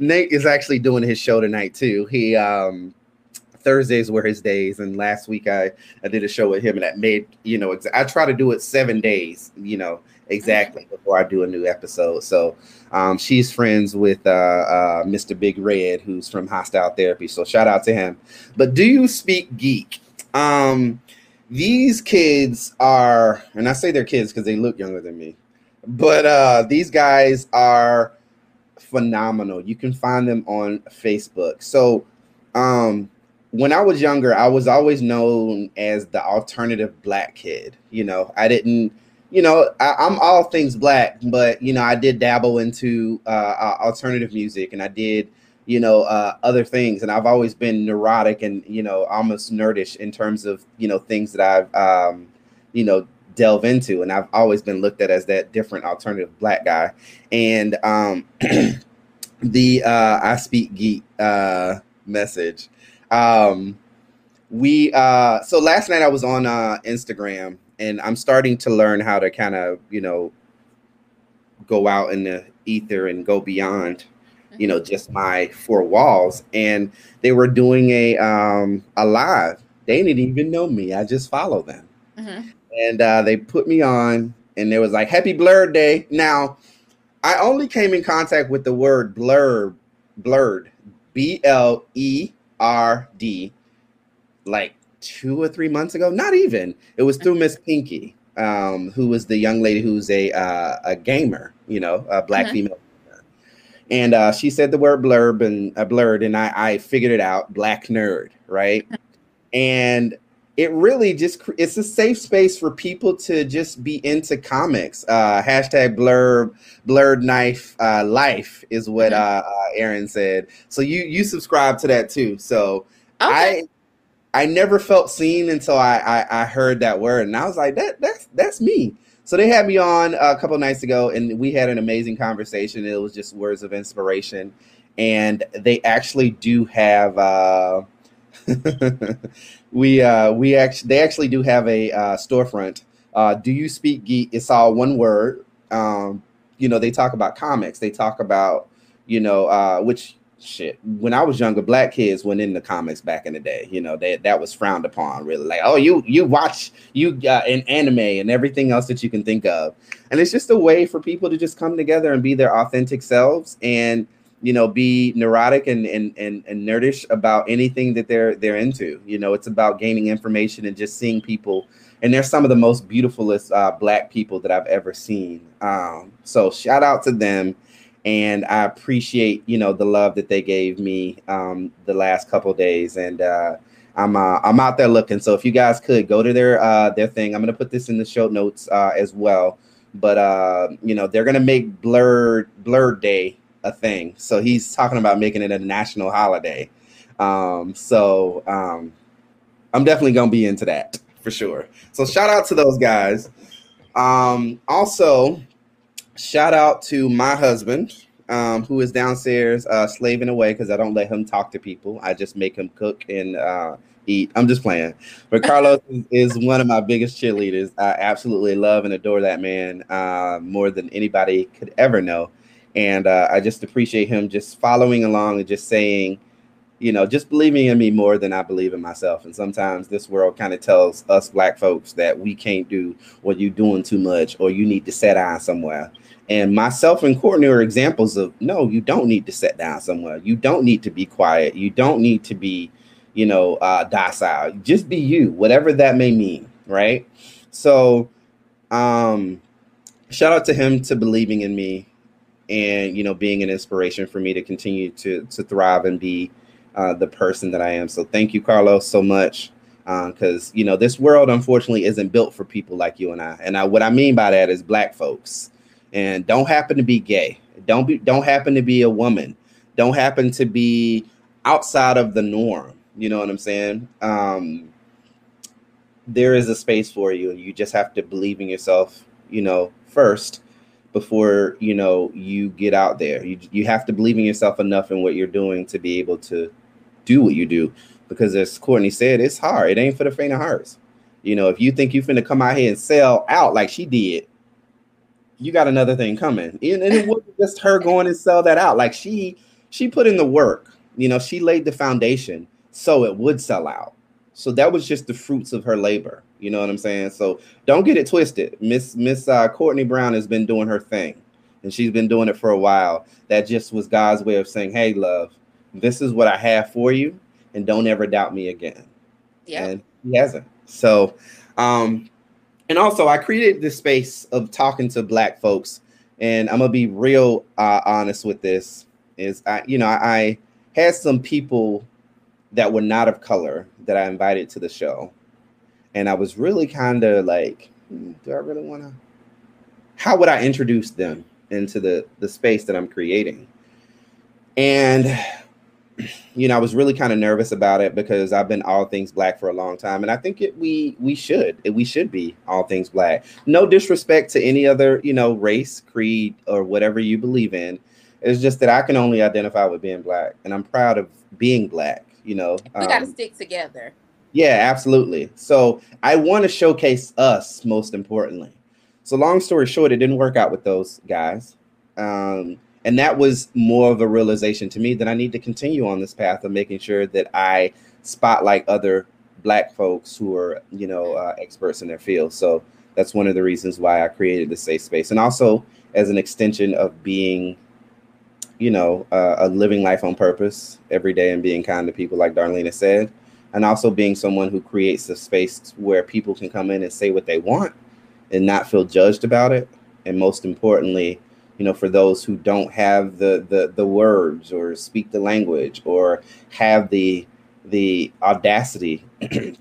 Nate is actually doing his show tonight too. He um, Thursdays were his days, and last week I, I did a show with him, and that made you know ex- I try to do it seven days, you know exactly mm-hmm. before I do a new episode. So um, she's friends with uh, uh, Mister Big Red, who's from Hostile Therapy. So shout out to him. But Do You Speak Geek? Um, these kids are, and I say they're kids because they look younger than me, but uh, these guys are phenomenal. You can find them on Facebook. So um when I was younger, I was always known as the alternative black kid. You know, I didn't, you know, I, I'm all things black, but you know, I did dabble into uh alternative music, and I did, you know, uh other things, and I've always been neurotic and, you know, almost nerdish in terms of, you know, things that I've um you know delve into, and I've always been looked at as that different alternative black guy. And um the uh I Speak Geek uh message, um we uh so last night I was on uh Instagram, and I'm starting to learn how to kind of, you know, go out in the ether and go beyond, you know, just my four walls. And they were doing a um a live. They didn't even know me. I just follow them. Mm-hmm. And uh, they put me on, and they was like, happy blurred day. Now, I only came in contact with the word blurred, blurred, B L E R D, like two or three months ago. Not even. It was through Miss Pinky, um, who was the young lady who's a uh, a gamer, you know, a black mm-hmm. female gamer. And uh, she said the word blurb and uh, blurred, and I, I figured it out, black nerd, right? And it really just, it's a safe space for people to just be into comics. Uh, hashtag blurb, blurred knife uh, life is what uh, uh, Aaron said. So you you subscribe to that too. So okay. I I never felt seen until I, I I heard that word, and I was like, that that's that's me. So they had me on a couple of nights ago, and we had an amazing conversation. It was just words of inspiration, and they actually do have. Uh, we uh we actually they actually do have a uh storefront. uh Do You Speak Geek? It's all one word. Um you know, they talk about comics, they talk about, you know, uh which shit, when I was younger, black kids went into comics back in the day. You know, that that was frowned upon, really, like, oh, you you watch you uh, an anime and everything else that you can think of. And it's just a way for people to just come together and be their authentic selves, and you know, be neurotic and, and and and nerdish about anything that they're they're into. You know, it's about gaining information and just seeing people. And they're some of the most beautifulest uh, black people that I've ever seen. Um, so shout out to them. And I appreciate, you know, the love that they gave me um, the last couple of days. And uh, I'm uh, I'm out there looking. So if you guys could go to their uh, their thing, I'm going to put this in the show notes uh, as well. But, uh, you know, they're going to make Blurred Blurred Day a thing. So he's talking about making it a national holiday. Um, so um, I'm definitely going to be into that for sure. So shout out to those guys. Um, also, shout out to my husband, um, who is downstairs uh, slaving away because I don't let him talk to people. I just make him cook and uh, eat. I'm just playing. But Carlos is one of my biggest cheerleaders. I absolutely love and adore that man uh, more than anybody could ever know. And uh, I just appreciate him just following along and just saying, you know, just believing in me more than I believe in myself. And sometimes this world kind of tells us black folks that we can't do, or you're doing too much, or you need to set down somewhere. And myself and Courtney are examples of, no, you don't need to set down somewhere. You don't need to be quiet. You don't need to be, you know, uh, docile. Just be you, whatever that may mean, right? So um, shout out to him to believing in me and, you know, being an inspiration for me to continue to to thrive and be Uh, the person that I am. So thank you, Carlos, so much, because, um, you know, this world, unfortunately, isn't built for people like you and I. And I, what I mean by that is black folks, and don't happen to be gay. Don't be don't happen to be a woman. Don't happen to be outside of the norm. You know what I'm saying? Um, there is a space for you. You just have to believe in yourself, you know, first, before, you know, you get out there. You, you have to believe in yourself enough in what you're doing to be able to do what you do, because as Courtney said, it's hard. It ain't for the faint of hearts. You know, if you think you finna come out here and sell out like she did, you got another thing coming. And, and it wasn't just her going and sell that out. Like she, she put in the work. You know, she laid the foundation so it would sell out. So that was just the fruits of her labor. You know what I'm saying? So don't get it twisted. Miss Miss uh, Courtney Brown has been doing her thing, and she's been doing it for a while. That just was God's way of saying, "Hey, love, this is what I have for you, and don't ever doubt me again." Yeah. And he hasn't. So, um, and also I created this space of talking to black folks, and I'm gonna be real uh, honest with this. Is I, you know, I had some people that were not of color that I invited to the show, and I was really kind of like, hmm, do I really want to? How would I introduce them into the the space that I'm creating? And, you know, I was really kind of nervous about it because I've been all things black for a long time. And I think it, we we should. It, we should be all things black. No disrespect to any other, you know, race, creed, or whatever you believe in. It's just that I can only identify with being black. And I'm proud of being black, you know. We um, got to stick together. Yeah, absolutely. So I want to showcase us, most importantly. So long story short, it didn't work out with those guys. Um, and that was more of a realization to me that I need to continue on this path of making sure that I spotlight other black folks who are, you know, uh, experts in their field. So that's one of the reasons why I created the safe space. And also as an extension of being, you know, uh, a living life on purpose every day and being kind to people, like Darlena said. And also being someone who creates a space where people can come in and say what they want and not feel judged about it. And most importantly, you know, for those who don't have the the, the words or speak the language or have the the audacity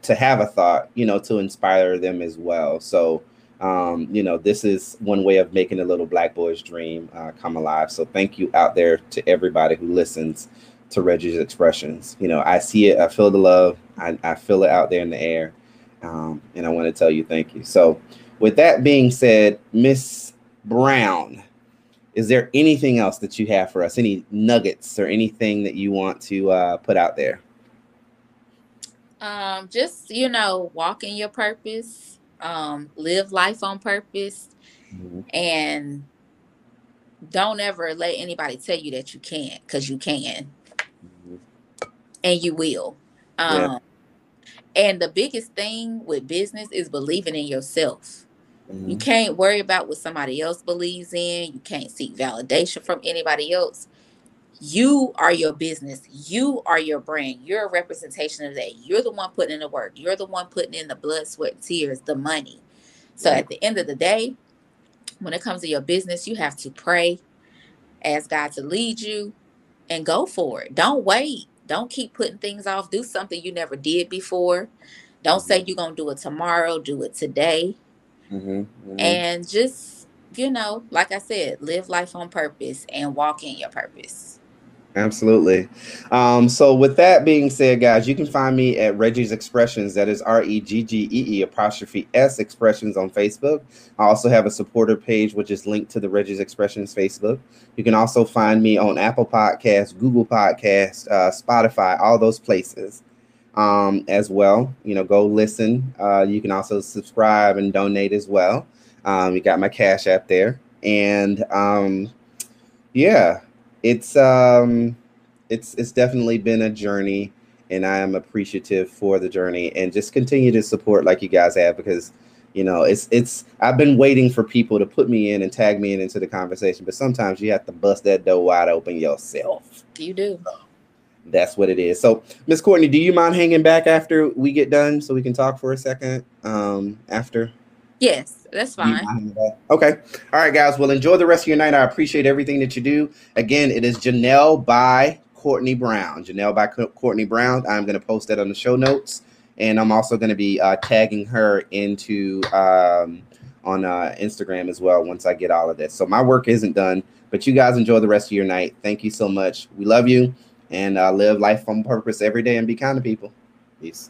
to have a thought, you know, to inspire them as well. So, um, you know, this is one way of making a little black boy's dream uh, come alive. So thank you out there to everybody who listens to Reggie's Expressions. You know, I see it, I feel the love, I, I feel it out there in the air, um, and I want to tell you thank you. So with that being said, Miss Brown, is there anything else that you have for us, any nuggets or anything that you want to uh, put out there? Um, just, you know, walk in your purpose, um, live life on purpose, mm-hmm. and don't ever let anybody tell you that you can't, because you can. And you will. Um, yeah. And the biggest thing with business is believing in yourself. Mm-hmm. You can't worry about what somebody else believes in. You can't seek validation from anybody else. You are your business. You are your brand. You're a representation of that. You're the one putting in the work. You're the one putting in the blood, sweat, and tears, the money. So yeah. At the end of the day, when it comes to your business, you have to pray. Ask God to lead you and go for it. Don't wait. Don't keep putting things off. Do something you never did before. Don't mm-hmm. say you're going to do it tomorrow. Do it today. Mm-hmm. Mm-hmm. And just, you know, like I said, live life on purpose and walk in your purpose. Absolutely. Um, so with that being said, guys, you can find me at Reggie's Expressions. That is R E G G E E apostrophe S Expressions on Facebook. I also have a supporter page, which is linked to the Reggie's Expressions Facebook. You can also find me on Apple Podcasts, Google Podcasts, uh, Spotify, all those places um, as well. You know, go listen. Uh, you can also subscribe and donate as well. Um, you got my Cash App there. And um, yeah. It's um, it's it's definitely been a journey, and I am appreciative for the journey, and just continue to support like you guys have, because, you know, it's it's I've been waiting for people to put me in and tag me in into the conversation, but sometimes you have to bust that door wide open yourself. You do. So that's what it is. So, Miss Courtney, do you mind hanging back after we get done so we can talk for a second? Um, after. Yes. That's fine. Okay. All right, guys. Well, enjoy the rest of your night. I appreciate everything that you do. Again, it is Janelle by Courtney Brown. Janelle by Co- Courtney Brown. I'm going to post that on the show notes. And I'm also going to be uh, tagging her into um, on uh, Instagram as well once I get all of this. So my work isn't done, but you guys enjoy the rest of your night. Thank you so much. We love you, and uh, live life on purpose every day and be kind to people. Peace.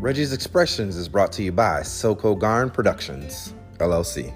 Reggie's Expressions is brought to you by Soko Garn Productions, L L C.